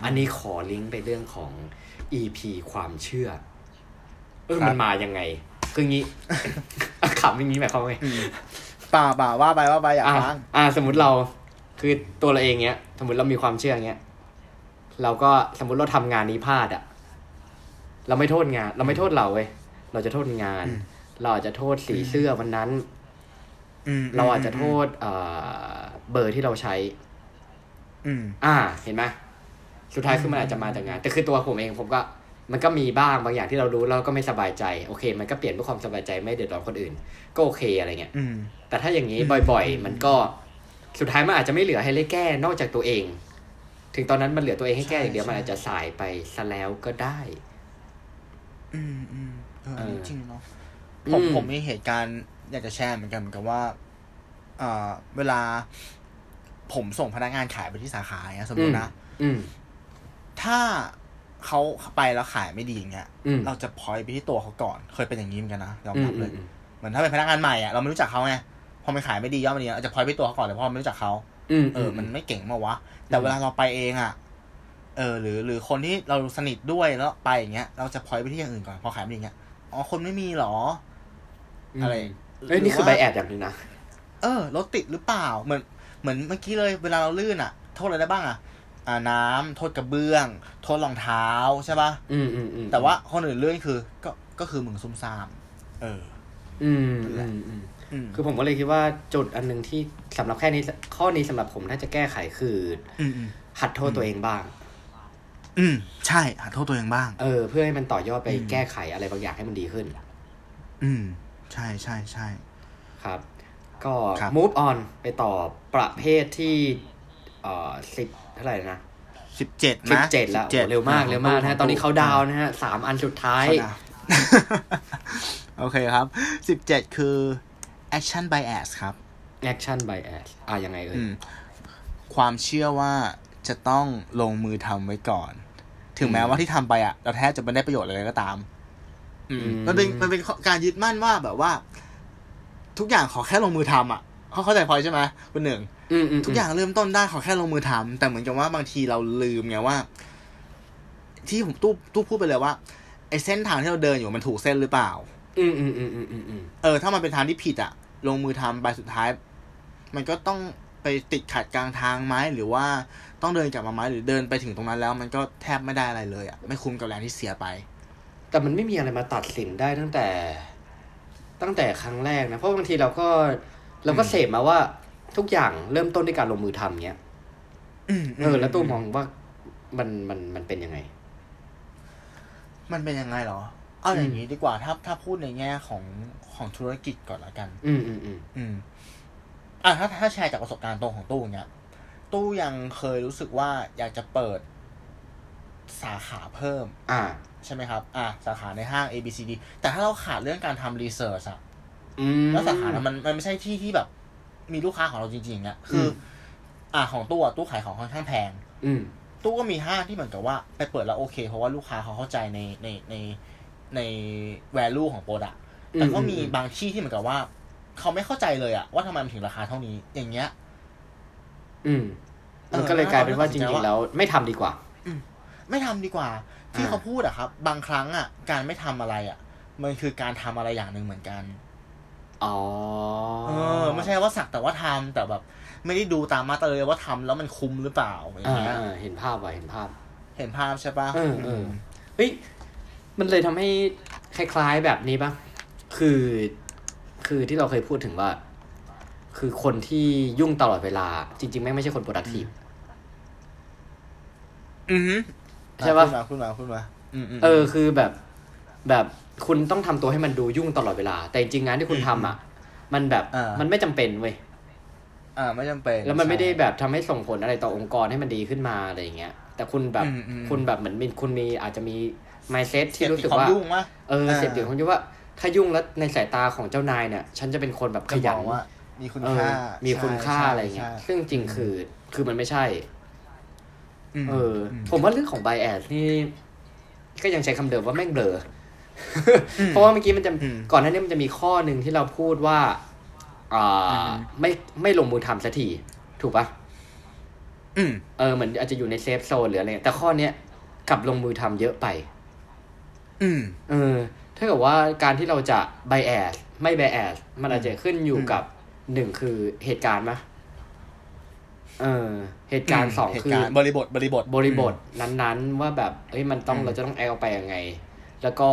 อันนี้ขอลิงก์ไปเรื่องของ อี พี ความเชื่อเออมันมายังไงคืองี้ ขำอย่างนี้หมายความว่าไงป่าป่าว่าไปว่าไปอยากฟังอ่าสมมุติเราคือตัวเราเองเงี้ยสมมุติเรามีความเชื่อเงี้ยเราก็สมมุติเราทำงานนี้พลาดอ่ะเราไม่โทษงานเราไม่โทษเราเว้ยเราจะโทษงานเราอาจจะโทษสีเสื้อวันนั้นเราอาจจะโทษเอ่อเบอร์ที่เราใช้อืมอ่าเห็นไหมสุดท้ายคือมันอาจจะมาจากงานแต่คือตัวผมเองผมก็มันก็มีบ้างบางอย่างที่เรารู้แล้วก็ไม่สบายใจโอเคมันก็เปลี่ยนเพื่อความสบายใจไม่เดือดร้อนคนอื่นก็โอเคอะไรเงี้ยแต่ถ้าอย่างนี้บ่อยๆมันก็สุดท้ายมันอาจจะไม่เหลือให้เล่แก้นอกจากตัวเองถึงตอนนั้นมันเหลือตัวเองให้แก้อย่างเดียวมันอาจจะสายไปซะแล้วก็ได้อืมอืมเออจริงเนาะผมผมมีเหตุการณ์อยากจะแชร์เหมือนกันเหมือนกับว่าเอ่อเวลาผมส่งพนักงานขายไปที่สาขาเนี่ยสมมตินะถ้าเขาไปแล้วขายไม่ดีเงี้ยเราจะพอยไปที่ตัวเขาก่อนเคยเป็นอย่างนี้เหมือนกันนะยอมรับเลยเหมือนถ้าเป็นพนักงานใหม่อ่ะเราไม่รู้จักเขาไงพอมันขายไม่ดีย่อมไม่ดีเราจะพอยไปตัวเขาก่อนแต่พอไม่รู้จักเขาเออมันไม่เก่งมาวะแต่เวลาเราไปเองอ่ะเออหรือหรือคนที่เราสนิทด้วยแล้วไปอย่างเงี้ยเราจะพอยไปที่อย่างอื่นก่อนพอขายไม่ดีเงี้ยอ๋อคนไม่มีหรออะไรเอ้ยนี่คือใบแอดอย่างนึงนะเออรถติดหรือเปล่าเหมือนเหมือนเมื่อกี้เลยเวลาเราลื่นอ่ะโทษอะไรได้บ้างอ่ะอ่าน้ำโทษกระเบื้องโทษรองเท้าใช่ป่ะอืมๆแต่ว่าคนอื่นลื่นคือก็ก็คือมึงซุ่มซ่ามเอออืมอืมคือผมก็เลยคิดว่าจุดอันนึงที่สำหรับแค่นี้ข้อนี้สำหรับผมถ้าจะแก้ไขคือหัดโทษตัวเองบ้างอืมใช่หัดโทษตัวเองบ้างเออเพื่อให้มันต่อยอดไปแก้ไขอะไรบางอย่างให้มันดีขึ้นอืมใช่ใช่ใช่ครับก็ move on ไปต่อประเภทที่เอ่อสิบเท่าไหร่นะสิบเจ็ดนะสิบเจ็ดแล้วเร็วมากเร็วมากนะฮะตอนนี้เขาดาวนะฮะสามอันสุดท้ายโอเคครับสิบเจ็ดคือ action bias ครับ action bias อ่ะยังไงเอ่ยความเชื่อว่าจะต้องลงมือทำไว้ก่อนถึงแม้ว่าที่ทำไปอ่ะเราแทบจะไม่ได้ประโยชน์อะไรก็ตามมันเป็นมันเป็นการยึดมั่นว่าแบบว่าทุกอย่างขอแค่ลงมือทำอ่ะเขาเข้าใจพอยใช่ไหมคนหนึ่งทุกอย่างเริ่มต้นได้ขอแค่ลงมือทำแต่เหมือนกับว่าบางทีเราลืมไงว่าที่ผมตู้ตู้พูดไปเลยว่าไอ้เส้นทางที่เราเดินอยู่มันถูกเส้นหรือเปล่าอืมอืมอืมอืมอืมอืมเออถ้ามันเป็นทางที่ผิดอ่ะลงมือทำไปสุดท้ายมันก็ต้องไปติดขัดกลางทางไหมหรือว่าต้องเดินกลับมาไหมหรือเดินไปถึงตรงนั้นแล้วมันก็แทบไม่ได้อะไรเลยอ่ะไม่คุ้มกับแรงที่เสียไปแต่มันไม่มีอะไรมาตัดสินได้ตั้งแต่ตั้งแต่ครั้งแรกนะเพราะบางทีเราก็เราก็เสพมาว่าทุกอย่างเริ่มต้นด้วยการลงมือทำเงี้ย เออแล้วตู้มองว่ามันมันมันเป็นยังไงมันเป็นยังไงหรอเอาอย่างนี้ดีกว่าถ้าถ้าพูดในแง่ของของธุรกิจก่อนละกันอืมอืมอืมอืมอ่ะถ้าถ้าแชร์จากประสบการณ์ตรงของตู้เนี่ยตู้ยังเคยรู้สึกว่าอยากจะเปิดสาขาเพิ่มอ่าใช่ไหมครับอ่ะสาขาในห้าง A B C D แต่ถ้าเราขาดเรื่องการทำรีเสิร์ชอะแล้วสาขามันมันไม่ใช่ที่ที่แบบมีลูกค้าของเราจริงๆนะคืออ่ะของตู้อ่ะตู้ขายของค่อนข้างแพงตู้ก็มีห้างที่เหมือนกับว่าไปเปิดแล้วโอเคเพราะว่าลูกค้าเขาเข้าใจในในในใน value ของโปรดักต์แต่ก็มีบางที่ที่เหมือนกับว่าเขาไม่เข้าใจเลยอะว่าทำไมมันถึงราคาเท่านี้อย่างเงี้ยอืมมันก็เลยกลายเป็นว่าจริงๆแล้วไม่ทำดีกว่าไม่ทำดีกว่าที่เขาพูดอะครับบางครั้งอะการไม่ทำอะไรอะมันคือการทำอะไรอย่างนึงเหมือนกันอ๋อเออไม่ใช่ว่าสักแต่ว่าทำแต่แบบไม่ได้ดูตามมาตรฐานเลยว่าทำแล้วมันคุ้มหรือเปล่าอย่างเงี้ยเห็นภาพป่ะเห็นภาพเห็นภาพใช่ป่ะเออเออเฮ้ยมันเลยทำให้คล้ายๆแบบนี้ป่ะคือคือที่เราเคยพูดถึงว่าคือคนที่ยุ่งตลอดเวลาจริงๆแม่งไม่ใช่คน productive อือฮึใช่ป่ะคุณมาคุณมาเออคือแบบแบบคุณต้องทำตัวให้มันดูยุ่งตลอดเวลาแต่จริงๆงานที่คุณทำอ่ะมันแบบมันไม่จำเป็นเว้ยอ่าไม่จำเป็นแล้วมันไม่ได้แบบทำให้ส่งผลอะไรต่อองค์กรให้มันดีขึ้นมาอะไรอย่างเงี้ยแต่คุณแบบคุณแบบเหมือนคุณมีอาจจะมี mindset ที่รู้สึกว่าเออเสพติดของยุ่งว่าถ้ายุ่งแล้วในสายตาของเจ้านายเนี่ยฉันจะเป็นคนแบบขยันมีคุณค่ามีคุณค่าอะไรเงี้ยซึ่งจริงคือคือมันไม่ใช่เออผมว่าเรื่องของ bias นี่ก็ยังใช้คำเดิมว่าแม่งเบลอเพราะว่าเมื่อกี้มันจะก่อนหน้านี้มันจะมีข้อหนึ่งที่เราพูดว่าอ่าไม่ไม่ลงมือทำสักทีถูกปะเออเหมือนอาจจะอยู่ในเซฟโซนหรืออะไรแต่ข้อนี้กลับลงมือทำเยอะไปเออถ้าเกิดว่าการที่เราจะ bias ไม่ bias มันอาจจะขึ้นอยู่กับหนึ่งคือเหตุการณ์มั้ยเออเหตุการณ์สองคือบริบทบริบทบริบทนั้นๆว่าแบบเอ้ยมันต้องเราจะต้องแอลไปยังไงแล้วก็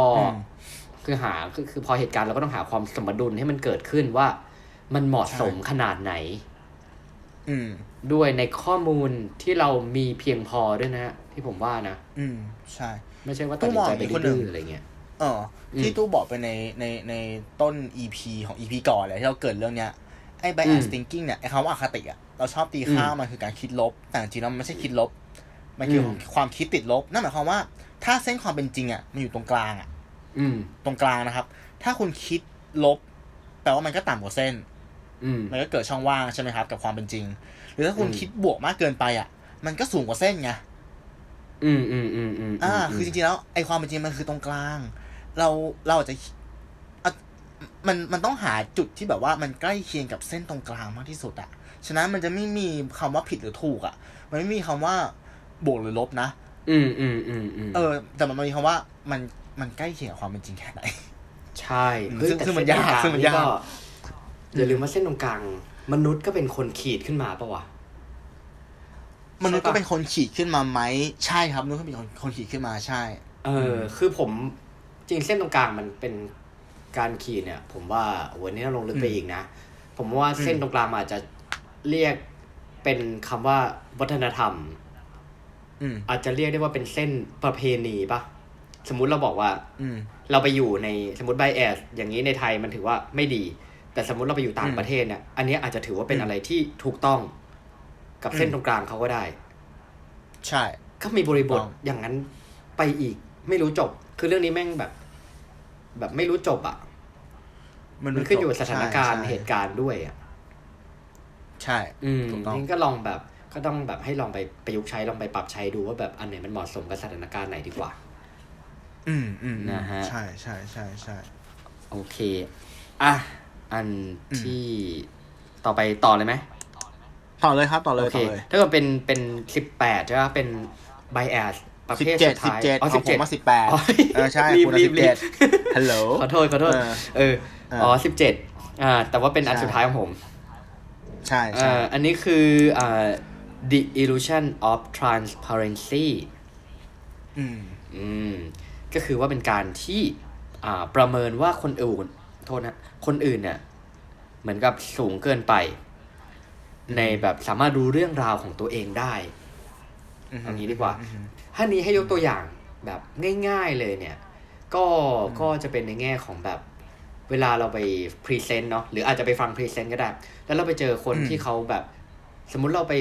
คือหาคือคือพอเหตุการณ์เราก็ต้องหาความสมดุลให้มันเกิดขึ้นว่ามันเหมาะสมขนาดไหนด้วยในข้อมูลที่เรามีเพียงพอด้วยนะฮะที่ผมว่านะอืมใช่ไม่ใช่ว่าตัดสินใจไปดื้ออะไรเงี้ยเออที่ตู้บอกไปในในในต้น อี พี ของ อี พี ก่อนเลยที่เราเกิดเรื่องเนี้ยไอ้ bias thinking เนี่ยไอ้คำว่าอคติอ่ะเราชอบตีค่ามันคือการคิดลบแต่จริงๆแล้วมันไม่ใช่คิดลบมันคือความคิดติดลบนั่นหมายความว่าถ้าเส้นความเป็นจริงอ่ะมันอยู่ตรงกลางอ่ะอืมตรงกลางนะครับถ้าคุณคิดลบแปลว่ามันก็ต่ำกว่าเส้นอืมมันก็เกิดช่องว่างใช่มั้ยครับกับความเป็นจริงหรือถ้าคุณคิดบวกมากเกินไปอ่ะมันก็สูงกว่าเส้นไงอืมๆๆๆอ่าคือจริงๆแล้วไอ้ความเป็นจริงมันคือตรงกลางเราเราอาจจะมันมันต้องหาจุดที่แบบว่ามันใกล้เคียงกับเส้นตรงกลางมากที่สุดอ่ะฉะนั้นมันจะไม่มีคำว่าผิดหรือถูกอ่ะมันไม่มีคำว่าบวกหรือลบนะอืมอืมอืมอืมเออแต่มันมีคำว่ามันมันใกล้เคียงกับความเป็นจริงแค่ไหนใช่ซึ่งซึ่งมันยากซึ่งมันยากอย่าลืมว่าเส้นตรงกลางมนุษย์ก็เป็นคนขีดขึ้นมาปะวะมนุษย์ก็เป็นคนขีดขึ้นมาไหมใช่ครับมนุษย์ก็เป็นคนคนขีดขึ้นมาใช่เออคือผมจริงเส้นตรงกลางมันเป็นการขีดเนี่ยผมว่าวันนี้เราลงลึกไปอีกนะผมว่าเส้นตรงกลางอาจจะเรียกเป็นคำว่าวัฒนธรรมอาจจะเรียกได้ว่าเป็นเส้นประเพณีป่ะสมมุติเราบอกว่าเราไปอยู่ในสมมุติ bias อย่างนี้ในไทยมันถือว่าไม่ดีแต่สมมุติเราไปอยู่ต่างประเทศเนี่ยอันนี้อาจจะถือว่าเป็นอะไรที่ถูกต้องกับเส้นตรงกลางเขาก็ได้ใช่ก็มีบริบทอย่างนั้นไปอีกไม่รู้จบคือเรื่องนี้แม่งแบบแบบไม่รู้จบอ่ะมันขึ้นอยู่กับสถานการณ์เหตุการณ์ด้วยอ่ะใช่อืมนี่ก็ลองแบบก็ต้องแบบให้ลองไปประยุกต์ใช้ลองไปปรับใช้ดูว่าแบบอันไหนมันเหมาะสมกับสถานการณ์ไหนดีกว่าอืมอืมนะฮะใช่ใช่ใช่ใช่โอเคอ่ะอันที่ต่อไปต่อเลยไหมต่อเลยครับต่อเลยต่อเลยถ้าเกิดเป็นเป็นสิบแปดใช่ป่ะเป็น biasประเภทสุดท้ายอ๋อสิบเจ็ดมาสิบแปดเออใช่คุณสิบเจ็ดฮัลโหลขอโทษขอโทษเอออ๋อสิบเจ็ดอ่าแต่ว่าเป็นอันสุดท้ายของผมใช่ๆเอ่ออันนี้คืออ่า The Illusion of Transparency อืมอืมก็คือว่าเป็นการที่อ่าประเมินว่าคนอื่นโทษนะคนอื่นเนี่ยเหมือนกับสูงเกินไปในแบบสามารถรู้เรื่องราวของตัวเองได้ เอางี้ดีกว่าถ้านี้ให้ยกตัวอย่างแบบง่ายๆเลยเนี่ยก็ก็จะเป็นในแง่ของแบบเวลาเราไปพรีเซนต์เนาะหรืออาจจะไปฟังพรีเซนต์ก็ได้แล้วเราไปเจอคนที่เขาแบบสมมุติเราไป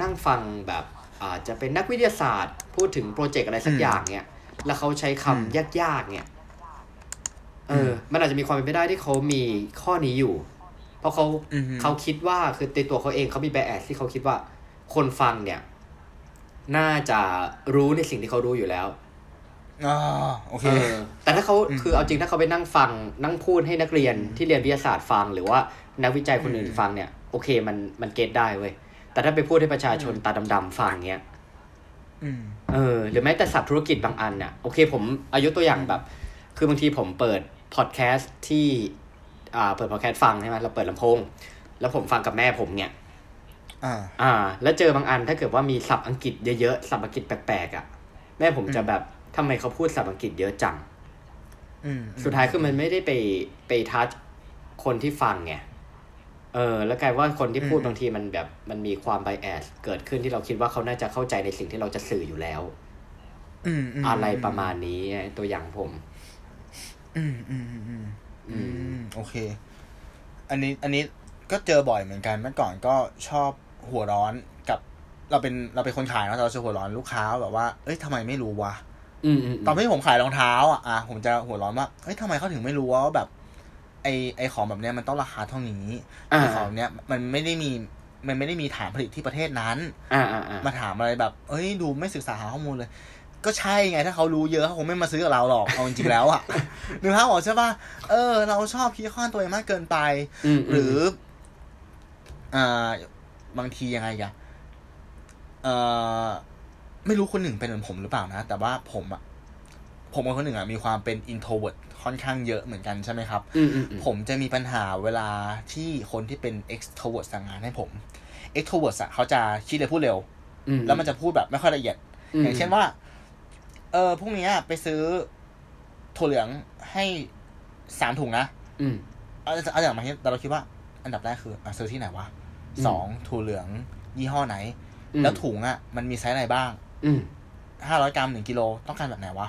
นั่งฟังแบบอาจจะเป็นนักวิทยาศาสตร์พูดถึงโปรเจกต์อะไรสักอย่างเนี่ยแล้วเขาใช้คำยากๆเนี่ยเออมันอาจจะมีความเป็นไปได้ที่เขามีข้อนี้อยู่เพราะเขาเขาคิดว่าคือในตัวเขาเองเขามี bias ที่เขาคิดว่าคนฟังเนี่ยน่าจะรู้ในสิ่งที่เขารู้อยู่แล้วอ๋อโอเคแต่ถ้าเขาคือเอาจริงถ้าเขาไปนั่งฟังนั่งพูดให้นักเรียนที่เรียนวิทยาศาสตร์ฟังหรือว่านักวิจัยคนอื่นฟังเนี่ยโอเคมันมันเก็ทได้เว้ยแต่ถ้าไปพูดให้ประชาชนตาดำๆฟังเงี้ยเออหรือแม้แต่ศัพท์ธุรกิจบางอันเนี่ยโอเคผมอายุตัวอย่างแบบคือบางทีผมเปิดพอดแคสต์ที่อ่าเปิดพอดแคสต์ฟังใช่ไหมเราเปิดลำโพงแล้วผมฟังกับแม่ผมเนี่ยอ่าอ่าแล้วเจอบางอันถ้าเกิดว่ามีศัพท์อังกฤษเยอะๆศัพท์อังกฤษแปลกๆอ่ะแม่ผมจะแบบทำไมเขาพูดศัพท์อังกฤษเยอะจังสุดท้ายคือมันไม่ได้ไปไปทัชคนที่ฟังไงเออแล้วกลายว่าคนที่พูดบางทีมันแบบมันมีความไบแอสเกิดขึ้นที่เราคิดว่าเขาน่าจะเข้าใจในสิ่งที่เราจะสื่ออยู่แล้วอะไรประมาณนี้ตัวอย่างผมอืมอืมอืมอืมอืมโอเคอันนี้อันนี้ก็เจอบ่อยเหมือนกันเมื่อก่อนก็ชอบหัวร้อนกับเราเป็นเราเป็นคนขายเนาะเราจะหัวร้อนลูกค้าแบบว่าเอ้ยทำไมไม่รู้วะตอนที่ผมขายรองเท้าอ่ะอ่ะผมจะหัวร้อนว่าเอ้ยทำไมเขาถึงไม่รู้ว่าแบบไอไอของแบบเนี้ยมันต้องราคาเท่านี้ไอของเนี้ยมันไม่ได้มีมันไม่ได้มีฐานผลิตที่ประเทศนั้นมาถามอะไรแบบเอ้ยดูไม่ศึกษาหาข้อมูลเลยก็ใช่ไงถ้าเขารู้เยอะเขาคงไม่มาซื้อกับเราหรอกเอาจริงๆแล้วอ่ะหนึ่งท้าบอกใช่ป่ะเออเราชอบคิดข้อนตัวเองมากเกินไปหรืออ่าบางทียังไงอ่ะเออไม่รู้คนหนึ่งเป็นเหมือนผมหรือเปล่านะแต่ว่าผมอ่ะผมกับคนหนึ่งอ่ะมีความเป็น introvert ค่อนข้างเยอะเหมือนกันใช่ไหมครับผมจะมีปัญหาเวลาที่คนที่เป็น extrovert สั่งงานให้ผม extrovert อ่ะเขาจะคิดเร็วพูดเร็วแล้วมันจะพูดแบบไม่ค่อยละเอียดอย่างเช่นว่าเออพรุ่งนี้ไปซื้อถั่วเหลืองให้สามถุงนะเอาเอาอย่างมาให้แต่เราคิดว่าอันดับแรกคืออ่ะซื้อที่ไหนวะสองถั่วเหลืองยี่ห้อไหนแล้วถุงอ่ะมันมีไซส์อะไรบ้างห้าร้อยกรัมหนึ่งกิโลต้องการแบบไหนวะ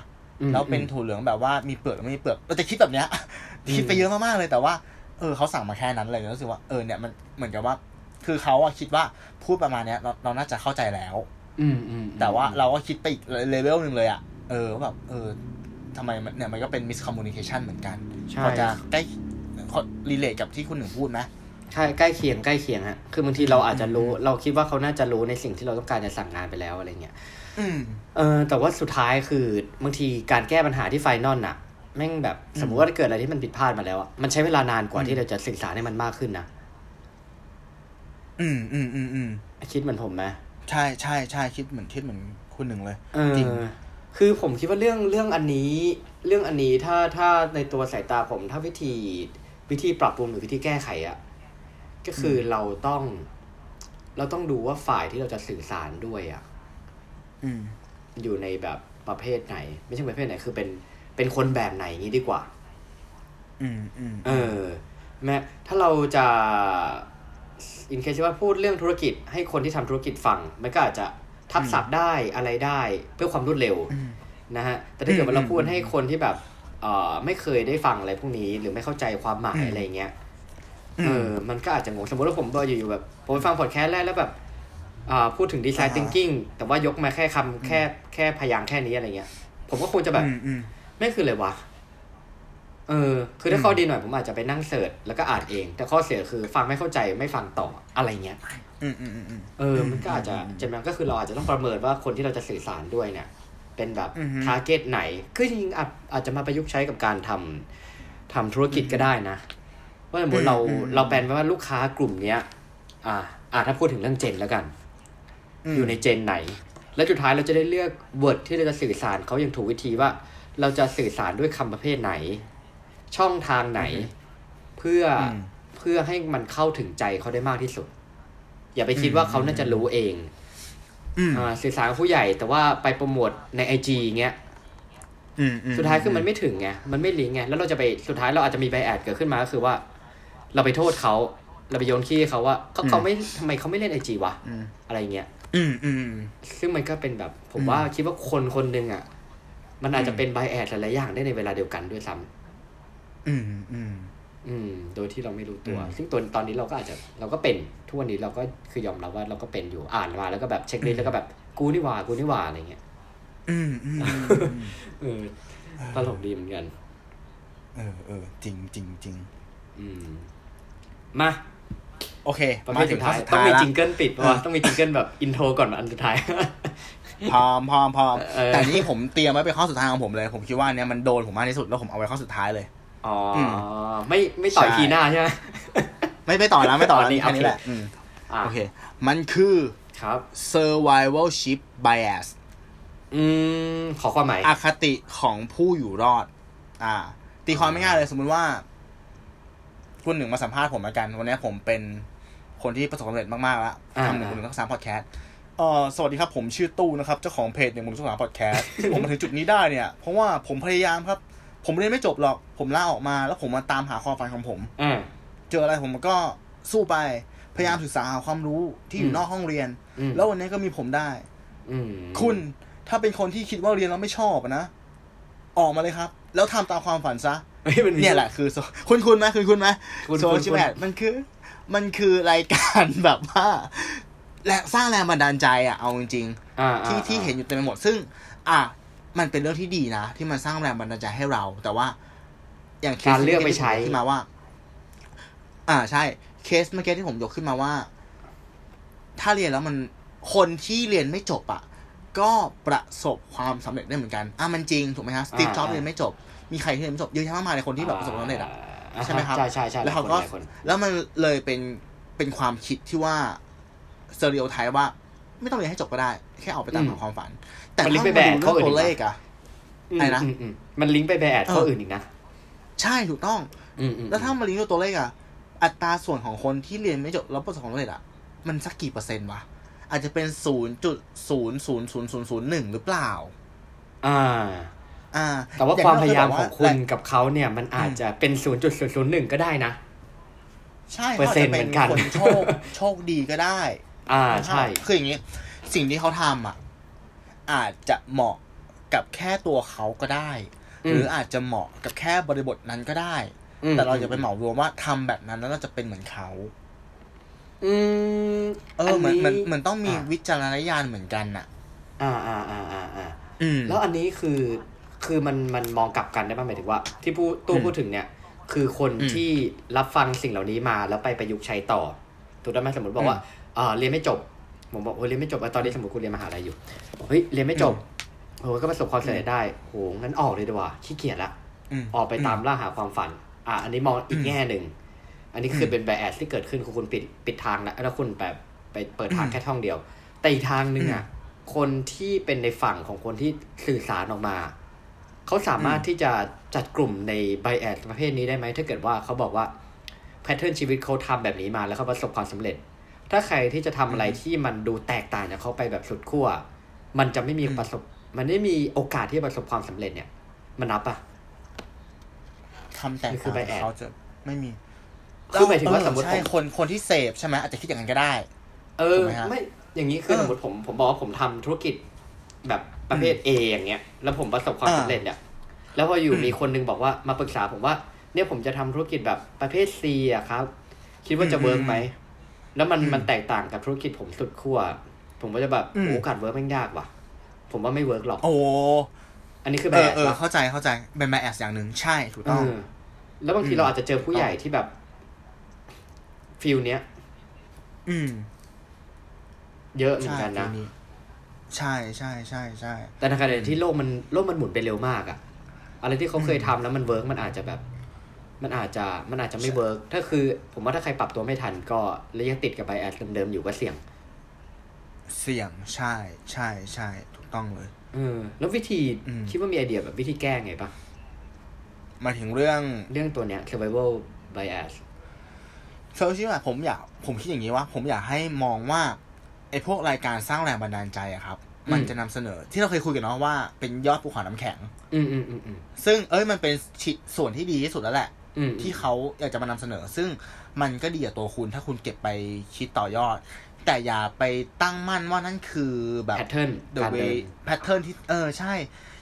แล้วเป็นถั่วเหลืองแบบว่ามีเปลือกหรือไม่มีเปลือกเราจะคิดแบบเนี้ยคิดไปเยอะมากๆเลยแต่ว่าเออเขาสั่งมาแค่นั้นเลยรู้สึกว่าเออเนี่ยมันเหมือนกับว่าคือเขาอ่ะคิดว่าพูดประมาณเนี้ยเราเราน่าจะเข้าใจแล้วแต่ว่าเราก็คิดไปอีกเลเวลนึงเลยอ่ะเออแบบเออทำไมมันเนี่ยมันก็เป็น miscommunication เหมือนกันพอจะใกล้รีเลทกับที่คุณหนึ่งพูดไหมใช่ใกล้เคียงใกล้เคียงฮะคือบางทีเราอาจจะรู้เราคิดว่าเขาน่าจะรู้ในสิ่งที่เราต้องการจะสั่งงานไปแล้วอะไรเงี้ยเออแต่ว่าสุดท้ายคือบางทีการแก้ปัญหาที่ไฟนอลน่ะแม่งแบบสมมติว่าเกิดอะไรที่มันผิดพลาดมาแล้วอ่ะมันใช้เวลานานกว่าที่เราจะศึกษาให้มันมากขึ้นนะอืมอืมอืมอืมคิดเหมือนผมไหมใช่ใช่ใช่คิดเหมือนคิดเหมือนคุณหนึ่งเลยจริงคือผมคิดว่าเรื่องเรื่องอันนี้เรื่องอันนี้ถ้าถ้าในตัวสายตาผมถ้าวิธีวิธีปรับปรุงหรือวิธีแก้ไขอ่ะก็คือเราต้องเราต้องดูว่าฝ่ายที่เราจะสื่อสารด้วยอ่ะอืมอยู่ในแบบประเภทไหนไม่ใช่ประเภทไหนคือเป็นเป็นคนแบบไหนงี้ดีกว่าอืมอืมเออแม้ถ้าเราจะอินเคสว่าพูดเรื่องธุรกิจให้คนที่ทำธุรกิจฟังมันก็อาจจะทับศัพท์ได้อะไรได้เพื่อความรวดเร็วนะฮะแต่ถ้าเกิดว่าเราพูดให้คนที่แบบเอ่อไม่เคยได้ฟังอะไรพวกนี้หรือไม่เข้าใจความหมายอะไรเงี้ยเออมันก็อาจจะงงสมมติว่าผมบอกอยู่ๆแบบผมไปฟังพอดแคสต์แรกแล้วแบบอ่าพูดถึง design thinking แต่ว่ายกมาแค่คำแค่แค่พยางค์แค่นี้อะไรเงี้ยผมก็คงจะแบบไม่คืออะไรวะเออคือถ้าข้อดีหน่อยผมอาจจะไปนั่งเสิร์ชแล้วก็อ่านเองแต่ข้อเสียคือฟังไม่เข้าใจไม่ฟังต่ออะไรเงี้ยอืมๆๆเออมันก็อาจจะจำเป็นก็คือเราอาจจะต้องประเมินว่าคนที่เราจะสื่อสารด้วยเนี่ยเป็นแบบ target ไหนคือจริงอาจจะมาประยุกต์ใช้กับการทำทำธุรกิจก็ได้นะว่าสมมติเราเราแปลนไว้ว่าลูกค้ากลุ่มเนี้ยอ่าอ่าถ้าพูดถึงเรื่องเจนแล้วกันอยู่ในเจนไหนและสุดท้ายเราจะได้เลือก word ที่เราจะสื่อสารเขาอย่างถูกวิธีว่าเราจะสื่อสารด้วยคำประเภทไหนช่องทางไหนเพื่อเพื่อให้มันเข้าถึงใจเขาได้มากที่สุดอย่าไปคิดว่าเขาน่าจะรู้เองอ่าสื่อสารกับผู้ใหญ่แต่ว่าไปโปรโมทใน ไอ จี เงี้ยสุดท้ายคือมันไม่ถึงไงมันไม่ลิงก์ไงแล้วเราจะไปสุดท้ายเราอาจจะมีไบแอสเกิดขึ้นมาก็คือว่าเราไปโทษเขาเราไปโยนขี้เขาว่าเขาเขาไม่ทำไมเขาไม่เล่น ไอ จี วะอะไรเงี้ย อืมอืมซึ่งมันก็เป็นแบบผมว่าคิดว่าคนคนหนึ่งอ่ะมันอาจจะเป็นไบแอสหลายๆอย่างได้ในเวลาเดียวกันด้วยซ้ำอืมอืมอืมโดยที่เราไม่รู้ตัวซึ่งตอนตอนนี้เราก็อาจจะเราก็เป็นทุกวันนี้เราก็คือยอมรับว่าเราก็เป็นอยู่อ่านมาแล้วก็แบบเช็คลิสต์แล้วก็แบบกูนี่หว่ากูนี่หว่าอะไรเงี้ยอืมอืมเออตลกดีเหมือนกันเออเออจริงจริงจริงอืมมาโอเคมาถึงท้ายต้องมีจิงเกิลปิดเพราะว่าต้องมีจิงเกิลแบบอินโทรก่อนอันสุดท้ายพร้อมพร้อมพร้อมแต่นี้ผมเตรียมไว้เป็นข้อสุดท้ายของผมเลยผมคิดว่าเนี้ยมันโดนผมมากที่สุดแล้วผมเอาไว้ข้อสุดท้ายเลยอ๋อไม่ไม่ต่อทีหน้าใช่ไหมไม่ไม่ต่อแล้วไม่ต่อนี่อันนี้แหละโอเคมันคือครับ survivalship bias อืมขอความหมายอคติของผู้อยู่รอดอ่าตีความไม่ง่ายเลยสมมุติว่าคุณหนึ่งมาสัมภาษณ์ผมแล้วกันวันนี้ผมเป็นคนที่ประสบความสำเร็จมากๆแล้วทำหนึ่งหนึ่งทั้งสามพอดแคสต์เอ่อสวัสดีครับผมชื่อตู้นะครับเจ้าของเพจหนึ่งหนึ่งทั้งสามพอดแคสต์ที่ผมมาถึงจุดนี้ได้เนี่ยเพราะว่าผมพยายามครับผมเรียนไม่จบหรอกผมลาออกมาแล้วผมมาตามหาความฝันของผมเจออะไรผมก็สู้ไปพยายามศึกษาหาความรู้ที่อยู่นอกห้องเรียนแล้ววันนี้ก็มีผมได้คุณถ้าเป็นคนที่คิดว่าเรียนแล้วไม่ชอบนะออกมาเลยครับแล้วทำตามความฝันซะเนี่ยแหละคือคุณคุณไหมคุณคุณไหมโซเชียลแมทมันคือมันคือรายการแบบว่าและสร้างแรงบันดาลใจอ่ะเอาจริงๆที่ที่เห็นอยู่เต็มไปหมดซึ่งอ่ะมันเป็นเรื่องที่ดีนะที่มันสร้างแรงบันดาลใจให้เราแต่ว่าอย่างเคสเลือกไปใช้ที่มาว่าอ่าใช่เคสเมื่อกี้ที่ผมยกขึ้นมาว่าถ้าเรียนแล้วมันคนที่เรียนไม่จบอ่ะก็ประสบความสำเร็จได้เหมือนกันอ่ะมันจริงถูกไหมฮะสตีฟจ็อบส์เรียนไม่จบมีใครที่เรียนไม่จบเยอะแยะมากมายในคนที่แบบประสบความสำเร็จอ่ะใช่ไหมครับใช่ใช่ใช่แล้วเขาก็แล้วมันเลยเป็นเป็นความคิดที่ว่าสเตอริโอไทป์ว่าไม่ต้องเรียนให้จบก็ได้แค่ออกไปตามหาความฝันแต่มันลิงก์ไปแบดข้ออื่นอีกอะอะไรนะมันลิงก์ไปแบดข้ออื่นอีกนะใช่ถูกต้องแล้วถ้ามันลิงก์กับตัวเลขอะอัตราส่วนของคนที่เรียนไม่จบแล้วประสบความสำเร็จอะมันสักกี่เปอร์เซ็นต์วะอาจจะเป็น ศูนย์จุดศูนย์ศูนย์ศูนย์ศูนย์หนึ่ง หรือเปล่าอ่าอ่าแต่ว่าความพยายามของคุณกับเขาเนี่ยมันอาจจะเป็น ศูนย์จุดศูนย์ศูนย์หนึ่ง ก็ได้นะใช่เปอร์เซ็นต์เหมือนกันคนโชคโชคดีก็ได้อ่าใช่คืออย่างงี้สิ่งที่เขาทำอ่ะอาจจะเหมาะกับแค่ตัวเขาก็ได้หรืออาจจะเหมาะกับแค่บริบทนั้นก็ได้แต่เราอย่าไปเหมารวมว่าทำแบบนั้นแล้วเราจะเป็นเหมือนเขาอืมเออเหมือนมันมันต้องมีวิจารณญาณเหมือนกันน่ะอ่าอ่าอ่าอ่าอ่าแล้วอันนี้คือคือมันมันมองกลับกันได้ป่ะหมายถึงว่าที่ผู้ตู้พูดถึงเนี่ยคือคนที่รับฟังสิ่งเหล่านี้มาแล้วไปประยุกต์ใช้ต่อถูกต้องไหมสมมติบอกว่าเออเรียนไม่จบผมบอกโอ้เรียนไม่จบตอนนี้สมมติคุณเรียนมหาลัยอยู่เฮ้ยเรียนไม่จบโอ้ก็ประสบความสำเร็จได้โหงั้นออกเลยดีกว่าขี้เกียจละออกไปตามล่าหาความฝันอ่ะอันนี้มองอีกแง่หนึ่งอันนี้คือเป็นไบแอสที่เกิดขึ้นคุณปิดปิดทางแล้วแล้วคุณแบบไปเปิดทางแค่ท่องเดียวแต่อีกทางนึงอ่ะคนที่เป็นในฝั่งของคนที่สื่อสารออกมาเขาสามารถที่จะจัดกลุ่มในไบแอสประเภทนี้ได้ไหมถ้าเกิดว่าเขาบอกว่าแพทเทิร์นชีวิตเขาทำแบบนี้มาแล้วเขาประสบความสำเร็จถ้าใครที่จะทำอะไรที่มันดูแตกต่างจากเขาไปแบบสุดขั้วมันจะไม่มีประสบมันไม่มีโอกาสที่จะประสบความสำเร็จเนี่ยมันนับป่ะทำแตกต่างจากเขาจะไม่มีคือหมายถึงว่าสมมติผมคนคนที่เสพใช่ไหมอาจจะคิดอย่างนั้นก็ได้เออไม่อย่างนี้คือสมมติผมผมบอกว่าผมทำธุรกิจแบบประเภท A อย่างเงี้ยแล้วผมประสบความสำเร็จเนี่ยแล้วพออยู่มีคนนึงบอกว่ามาปรึกษาผมว่าเนี่ยผมจะทำธุรกิจแบบประเภท C อ่ะครับคิดว่าจะเวิร์กไหมแล้วมันมันแตกต่างกับธุรกิจผมสุดขั้วผมก็จะแบบโอกาสเวิร์กไม่ยากว่ะผมว่าไม่เวิร์กหรอกโอ้อันนี้คือแบดเออเข้าใจเข้าใจเป็นแบดอย่างนึงใช่ถูกต้องแล้วบางทีเราอาจจะเจอผู้ใหญ่ที่แบบฟิลเนี้ยอืมเยอะเหมือนกันนะใช่ใช่ใช่ใช่แต่ในขณะที่โลกมันโลกมันหมุนไปเร็วมากอะอะไรที่เขาเคยทำแล้วมันเวิร์กมันอาจจะแบบมันอาจจะมันอาจจะไม่เวิร์กถ้าคือผมว่าถ้าใครปรับตัวไม่ทันก็แล้วยังติดกับไบแอสเดิมๆอยู่ก็เสี่ยงเสี่ยงใช่ใช่ใช่ถูกต้องเลยเออแล้ววิธีคิดว่ามีไอเดียแบบวิธีแก้ไงปะมาถึงเรื่องเรื่องตัวเนี้ย survival bias เซอร์ชิ่งอะผมอยากผมคิดอย่างนี้ว่าผมอยากให้มองว่าไอพวกรายการสร้างแรงบันดาลใจอะครับมันจะนำเสนอที่เราเคยคุยกันเนาะว่าเป็นยอดภูเขาน้ำแข็งอืมอืมอืมอืมซึ่งเอ้ยมันเป็นส่วนที่ดีที่สุดแล้วแหละที่เขาอยากจะมานำเสนอซึ่งมันก็ดีกับตัวคุณถ้าคุณเก็บไปคิดต่อยอด แต่อย่าไปตั้งมั่นว่านั่นคือแบบ pattern the way pattern ที่เออใช่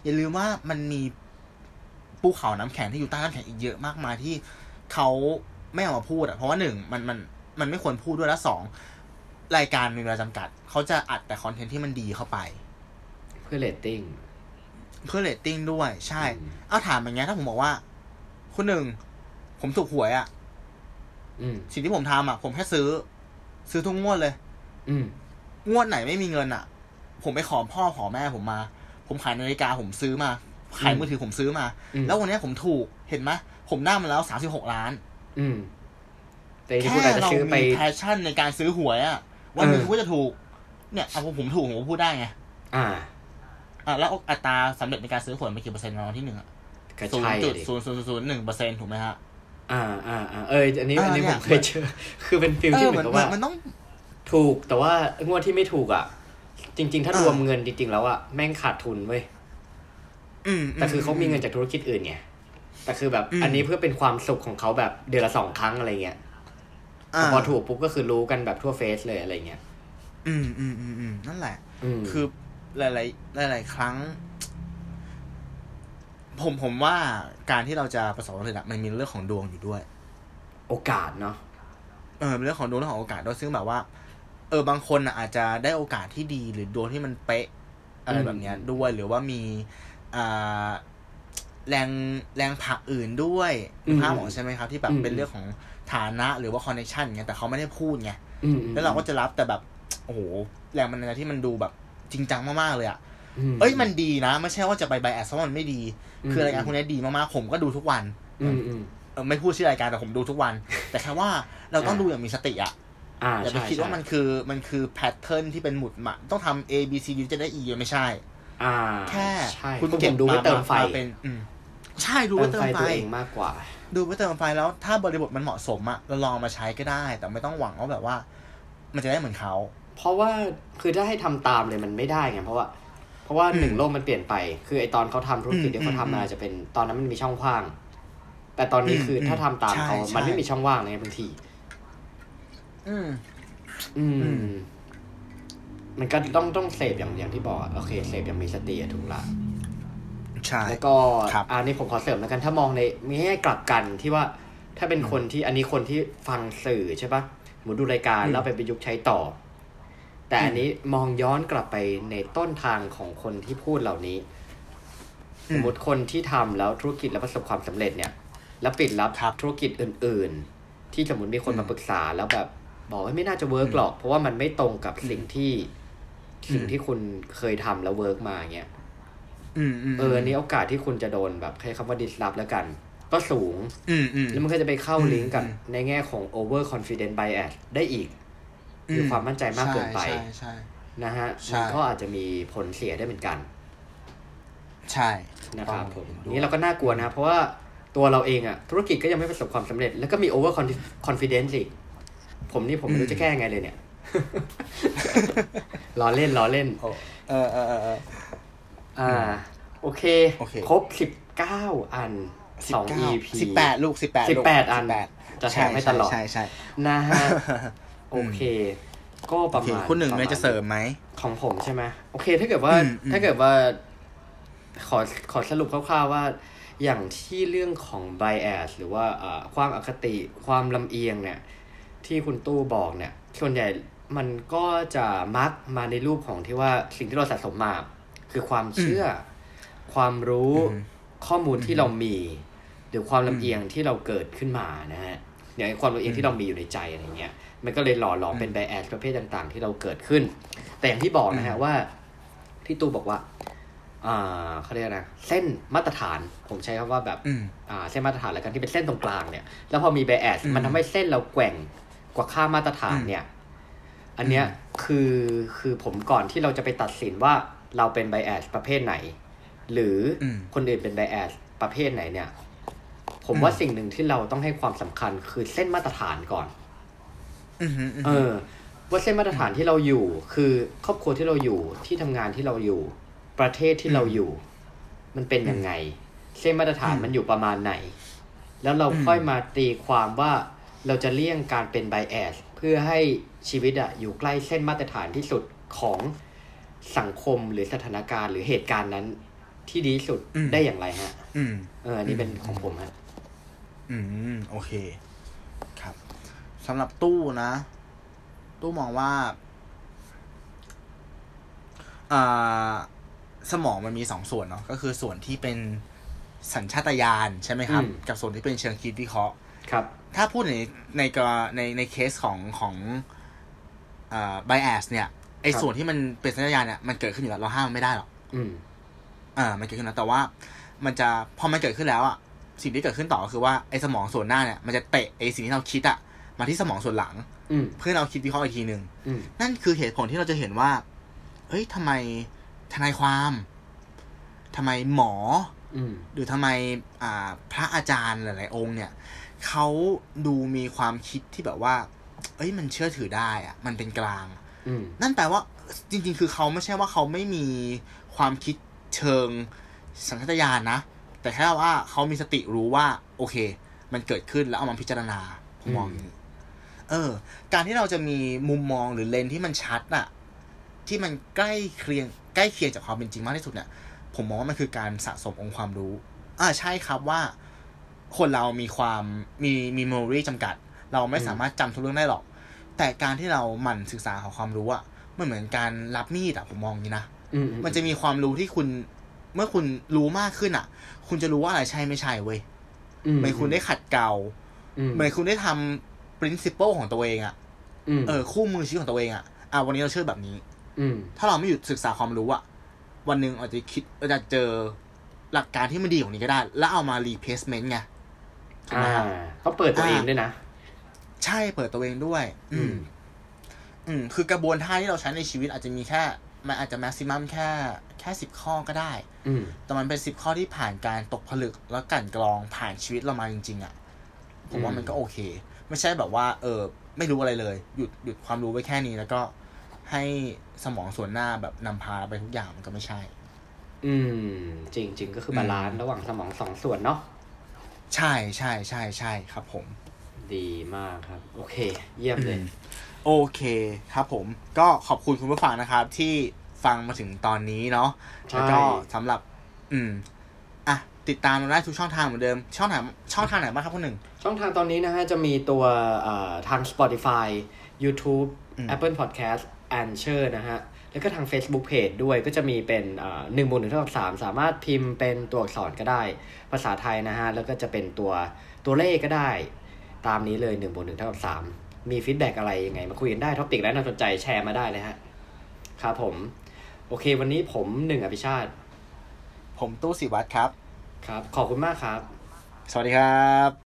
อย่าลืมว่ามันมีภูเขาน้ำแข็งที่อยู่ใต้น้ำแข็งอีกเยอะมากมายที่เขาไม่เอามาพูดอ่ะเพราะว่าหนึ่งมันมันมันไม่ควรพูดด้วยและสองรายการมีเวลาจำกัดเขาจะอัดแต่คอนเทนต์ที่มันดีเข้าไปเพื่อเรตติ้งเพื่อเรตติ้งด้วยใช่เอาถามอย่างเงี้ยถ้าผมบอกว่าคุณหนึ่งผมถูกหวยอ่ะสิ่งที่ผมทำอ่ะผมแค่ซื้อซื้อทุกงวดเลยงวดไหนไม่มีเงินอ่ะผมไปขอพ่อขอแม่ผมมาผมขายนาฬิกาผมซื้อมาขายมือถือผมซื้อมาแล้ววันนี้ผมถูกเห็นไหมผมได้มาแล้วสามสิบหกล้านแค่เรามีแพชชั่นในการซื้อหวยอ่ะวันหนึ่งคุณก็จะถูกเนี่ยเอาผมถูกผมก็พูดได้ไงอ่าอ่าแล้วอัตราสำเร็จในการซื้อหวยมันกี่เปอร์เซ็นต์ในวันที่หนึ่งอ่ะศูนย์จุดศูนย์ศูนย์ศูนย์หนึ่งเปอร์เซ็นต์ถูกไหมฮะอ่าอ่าอ่าเอออันนี้อันนี้ผมเคยเจอคือเป็นฟิลที่เหมือนกับว่ามันต้องถูกแต่ว่างวดที่ไม่ถูกอ่ะจริงๆถ้ารวมเงินจริงๆแล้วอ่ะแม่งขาดทุนเว้ยแต่คือเขามีเงินจากธุรกิจอื่นไงแต่คือแบบอันนี้เพื่อเป็นความสุขของเขาแบบเดือนละสองครั้งอะไรเงี้ยพอถูกปุ๊บก็คือรู้กันแบบทั่วเฟซเลยอะไรเงี้ยอืมอืมอืมอืมนั่นแหละคือหลายๆหลายๆครั้งผมผมว่าการที่เราจะประสบความสำเร็จมันมีเรื่องของดวงอยู่ด้วยโอกาสเนาะเออเรื่องของดวงเรื่องของโอกาสด้วยซึ่งแบบว่าเออบางคนอ่ะอาจจะได้โอกาสที่ดีหรือดวงที่มันเป๊ะอะไรแบบเนี้ยด้วยหรือว่ามีอ่าแรงแรงผลักอื่นด้วยภาพของใช่ไหมครับที่แบบเป็นเรื่องของฐานะหรือว่าคอนเนคชั่นเงี้ยแต่เขาไม่ได้พูดไงแล้วเราก็จะรับแต่แบบโอ้โหแรงมันอะไรที่มันดูแบบจริงจังมากๆเลยอ่ะเอ้ยมันดีนะไม่ใช่ว่าจะไปไบแอสว่ามันไม่ดีคือรายการพวกนี้ดีมากๆผมก็ดูทุกวันเออไม่พูดชื่อรายการแต่ผมดูทุกวันแต่แค่ว่าเราต้องดูอย่างมีสติอ่ะอย่าไปคิดว่ามันคือมันคือแพทเทิร์นที่เป็นหมุดหมายต้องทำ A B C D จะได้ E ไม่ใช่แค่คุณเก็บดูไว้เติมไฟเป็นใช่ดูไว้เติมไฟมากกว่าดูไว้เติมไฟแล้วถ้าบริบทมันเหมาะสมอ่ะเราลองมาใช้ก็ได้แต่ไม่ต้องหวังว่าแบบว่ามันจะได้เหมือนเขาเพราะว่าคือถ้าให้ทำตามเลยมันไม่ได้ไงเพราะว่าเพราะว่าหนึ่งโลกมันเปลี่ยนไปคือไอตอนเขาทำธุรกิจที่เขาทำมาจะเป็นตอนนั้นมันมีช่องว่างแต่ตอนนี้คือถ้าทำตามเขามันไม่มีช่องว่างเลยบางทีอืมอืมมันก็ต้องต้องเสพอย่างอย่างที่บอกโอเคเสพอย่างมีสติถูกละใช่แล้วก็อันนี้ผมขอเสริมแล้วกันถ้ามองในมีให้กลับกันที่ว่าถ้าเป็นคนที่อันนี้คนที่ฟังสื่อใช่ปะหมุนดูรายการแล้วไปประยุกต์ใช้ต่อแต่อันนี้มองย้อนกลับไปในต้นทางของคนที่พูดเหล่านี้สมมติคนที่ทำแล้วธุรกิจแล้วประสบความสำเร็จเนี่ยแล้วปิดรับธุรกิจอื่นๆที่สมมติมีคนมาปรึกษาแล้วแบบบอกว่าไม่น่าจะเวิร์กหรอกเพราะว่ามันไม่ตรงกับสิ่งที่สิ่งที่คุณเคยทำแล้วเวิร์กมาเงี้ยเอออันนี้โอกาสที่คุณจะโดนแบบใช้คำว่า disrupt แล้วกันก็สูงแล้วมันก็จะไปเข้าลิงก์กับในแง่ของ over confident bias ได้อีกมีความมั่นใจมากเกินไปนะฮะมันก็อาจจะมีผลเสียได้เหมือนกันใช่นะครับผมนี้เราก็น่ากลัวนะเพราะว่าตัวเราเองอะธุรกิจก็ยังไม่ประสบความสำเร็จแล้วก็มี over confidence อีกผมนี่ผมไม่รู้จะแก้ไงเลยเนี่ยล้อเล่นล้อเล่นเออเออเอออ่าโอเคครบสิบเก้าอันสอง อี พี สิบแปดลูกสิบแปดลูกสิบแปดอันจะแถมให้ตลอดใช่ๆนะฮะโอเคก็ประมาณคุณหนึ่งเนี่ยจะเสริมไหมของผมใช่ไหมโอเคถ้าเกิดว่าถ้าเกิดว่าขอขอสรุปคร่าวๆว่าอย่างที่เรื่องของ bias หรือว่าความอคติความลำเอียงเนี่ยที่คุณตู้บอกเนี่ยส่วนใหญ่มันก็จะมักมาในรูปของที่ว่าสิ่งที่เราสะสมมาคือความเชื่อความรู้ข้อมูลที่เรามีหรือความลำเอียงที่เราเกิดขึ้นมานะฮะอย่างความลำเอียงที่เรามีอยู่ในใจอะไรเงี้ยมันก็เลยหล่อหลอมเป็น bias ประเภทต่างๆที่เราเกิดขึ้นแต่อย่างที่บอกนะฮะว่าที่ตู้บอกว่าอ่าเขาเรียกนะเส้นมาตรฐานผมใช้คำว่าแบบอ่าเส้นมาตรฐานแล้วกันที่เป็นเส้นตรงกลางเนี่ยแล้วพอมี bias มันทำให้เส้นเราแกว่งกว่าค่ามาตรฐานเนี่ยอันเนี้ยคือคือผมก่อนที่เราจะไปตัดสินว่าเราเป็น bias ประเภทไหนหรือคนอื่นเป็น bias ประเภทไหนเนี่ยผมว่าสิ่งหนึ่งที่เราต้องให้ความสำคัญคือเส้นมาตรฐานก่อนเออว่าเส้นมาตรฐานที่เราอยู่คือครอบครัวที่เราอยู่ที่ทำงานที่เราอยู่ประเทศที่เราอยู่มันเป็นยังไงเส้นมาตรฐานมันอยู่ประมาณไหนแล้วเราค่อยมาตีความว่าเราจะเลี่ยงการเป็น bias เพื่อให้ชีวิตอะอยู่ใกล้เส้นมาตรฐานที่สุดของสังคมหรือสถานการณ์หรือเหตุการณ์นั้นที่ดีสุดได้อย่างไรฮะอืมเออนี่เป็นของผมฮะอืมโอเคครับสำหรับตู้นะตู้มองว่าอ่าสมองมันมีสองส่วนเนาะก็คือส่วนที่เป็นสัญชาตญาณใช่ไหมครับกับส่วนที่เป็นเชิงคิดวิเคราะห์ครับถ้าพูดในในกรในในเคสของของเอ่อ bias เนี่ยไอ้ส่วนที่มันเป็นสัญชาตญาณเนี่ยมันเกิดขึ้นอยู่แล้วเราห้ามมันไม่ได้หรอกอืมอ่ามันเกิดขึ้นแล้วแต่ว่ามันจะพอมันเกิดขึ้นแล้วอ่ะสิ่งที่เกิดขึ้นต่อคือว่าไอ้สมองส่วนหน้าเนี่ยมันจะเตะไอ้สิ่งที่เราคิดอ่ะมาที่สมองส่วนหลังเพื่อเราคิดวิเคราะห์อีกทีนึงนั่นคือเหตุผลที่เราจะเห็นว่าเอ้ยทำไมทนายความทำไมหมอหรือทำไมอ่าพระอาจารย์หลายๆองค์เนี่ยเขาดูมีความคิดที่แบบว่าเอ้ยมันเชื่อถือได้อ่ะมันเป็นกลางนั่นแปลว่าจริงๆคือเขาไม่ใช่ว่าเขาไม่มีความคิดเชิงสัญชาตญาณนะแต่แค่ว่าเขามีสติรู้ว่าโอเคมันเกิดขึ้นแล้วเอามาพิจารณาผมมองอย่างนี้เออการที่เราจะมีมุมมองหรือเลนส์ที่มันชัดอ่ะที่มันใกล้เคียงใกล้เคียงจากความเป็นจริงมากที่สุดเนี่ยผมมองว่ามันคือการสะสมองค์ความรู้อ่าใช่ครับว่าคนเรามีความมีมีเมมโมรีจำกัดเราไม่สามารถจำทุกเรื่องได้หรอกแต่การที่เราหมั่นศึกษาหาความรู้อ่ะมันเหมือนการรับมีดอ่ะผมมองอย่างนี้นะมันจะมีความรู้ที่คุณเมื่อคุณรู้มากขึ้นอ่ะคุณจะรู้ว่าอะไรใช่ไม่ใช่เว้ยเหมือนคุณได้ขัดเกลาเหมือนคุณได้ทำ principle ของตัวเองอ่ะเออคู่มือชีวิตของตัวเองอ่ะอ่ะวันนี้เราเชื่อแบบนี้ถ้าเราไม่หยุดศึกษาความรู้อ่ะวันหนึ่งอาจจะคิดอาจจะเจอหลักการที่มันดีของนี้ก็ได้แล้วเอามา replacement ไงอ่าเขาเปิดตัวเองด้วยนะใช่เปิดตัวเองด้วยอืมอืมคือกระบวนท่าที่เราใช้ในชีวิตอาจจะมีแค่มันอาจจะ maximum แค่แค่สิบข้อก็ได้อืมแต่มันเป็นสิบข้อที่ผ่านการตกผลึกแล้วกลั่นกรองผ่านชีวิตเรามาจริงๆอ่ะผมว่ามันก็โอเคไม่ใช่แบบว่าเออไม่รู้อะไรเลยหยุดหยุดความรู้ไว้แค่นี้แล้วก็ให้สมองส่วนหน้าแบบนำพาไปทุกอย่างมันก็ไม่ใช่อืมจริงๆก็คือบาลานซ์ระหว่างสมองสองส่วนเนาะใช่ใช่ใช่ใช่ครับผมดีมากครับโอเคเยี่ยมเลยโอเคครับผมก็ขอบคุณคุณผู้ฟังนะครับที่ฟังมาถึงตอนนี้เนาะแล้วก็สำหรับอืมอ่ะติดตามเราได้ทุกช่องทางเหมือนเดิมช่องทางช่องทางไหนบ้างครับคนหนึ่งช่องทางตอนนี้นะฮะจะมีตัวเอ่อทาง Spotify YouTube Apple Podcast Anchor นะฮะแล้วก็ทาง Facebook Page ด้วยก็จะมีเป็นเอ่อหนึ่งบวกหนึ่งเท่ากับสามสามารถพิมพ์เป็นตัวอักษรก็ได้ภาษาไทยนะฮะแล้วก็จะเป็นตัวตัวเลขก็ได้ตามนี้เลยหนึ่งบวกหนึ่งเท่ากับสามมีฟีดแบคอะไรยังไงมาคุยกันได้ท็อปิกแล้วน่าสนใจแชร์มาได้เลยฮะครับผมโอเควันนี้ผมหนึ่งอภิชาติผมตู้ศิวัฒน์ครับครับขอบคุณมากครับสวัสดีครับ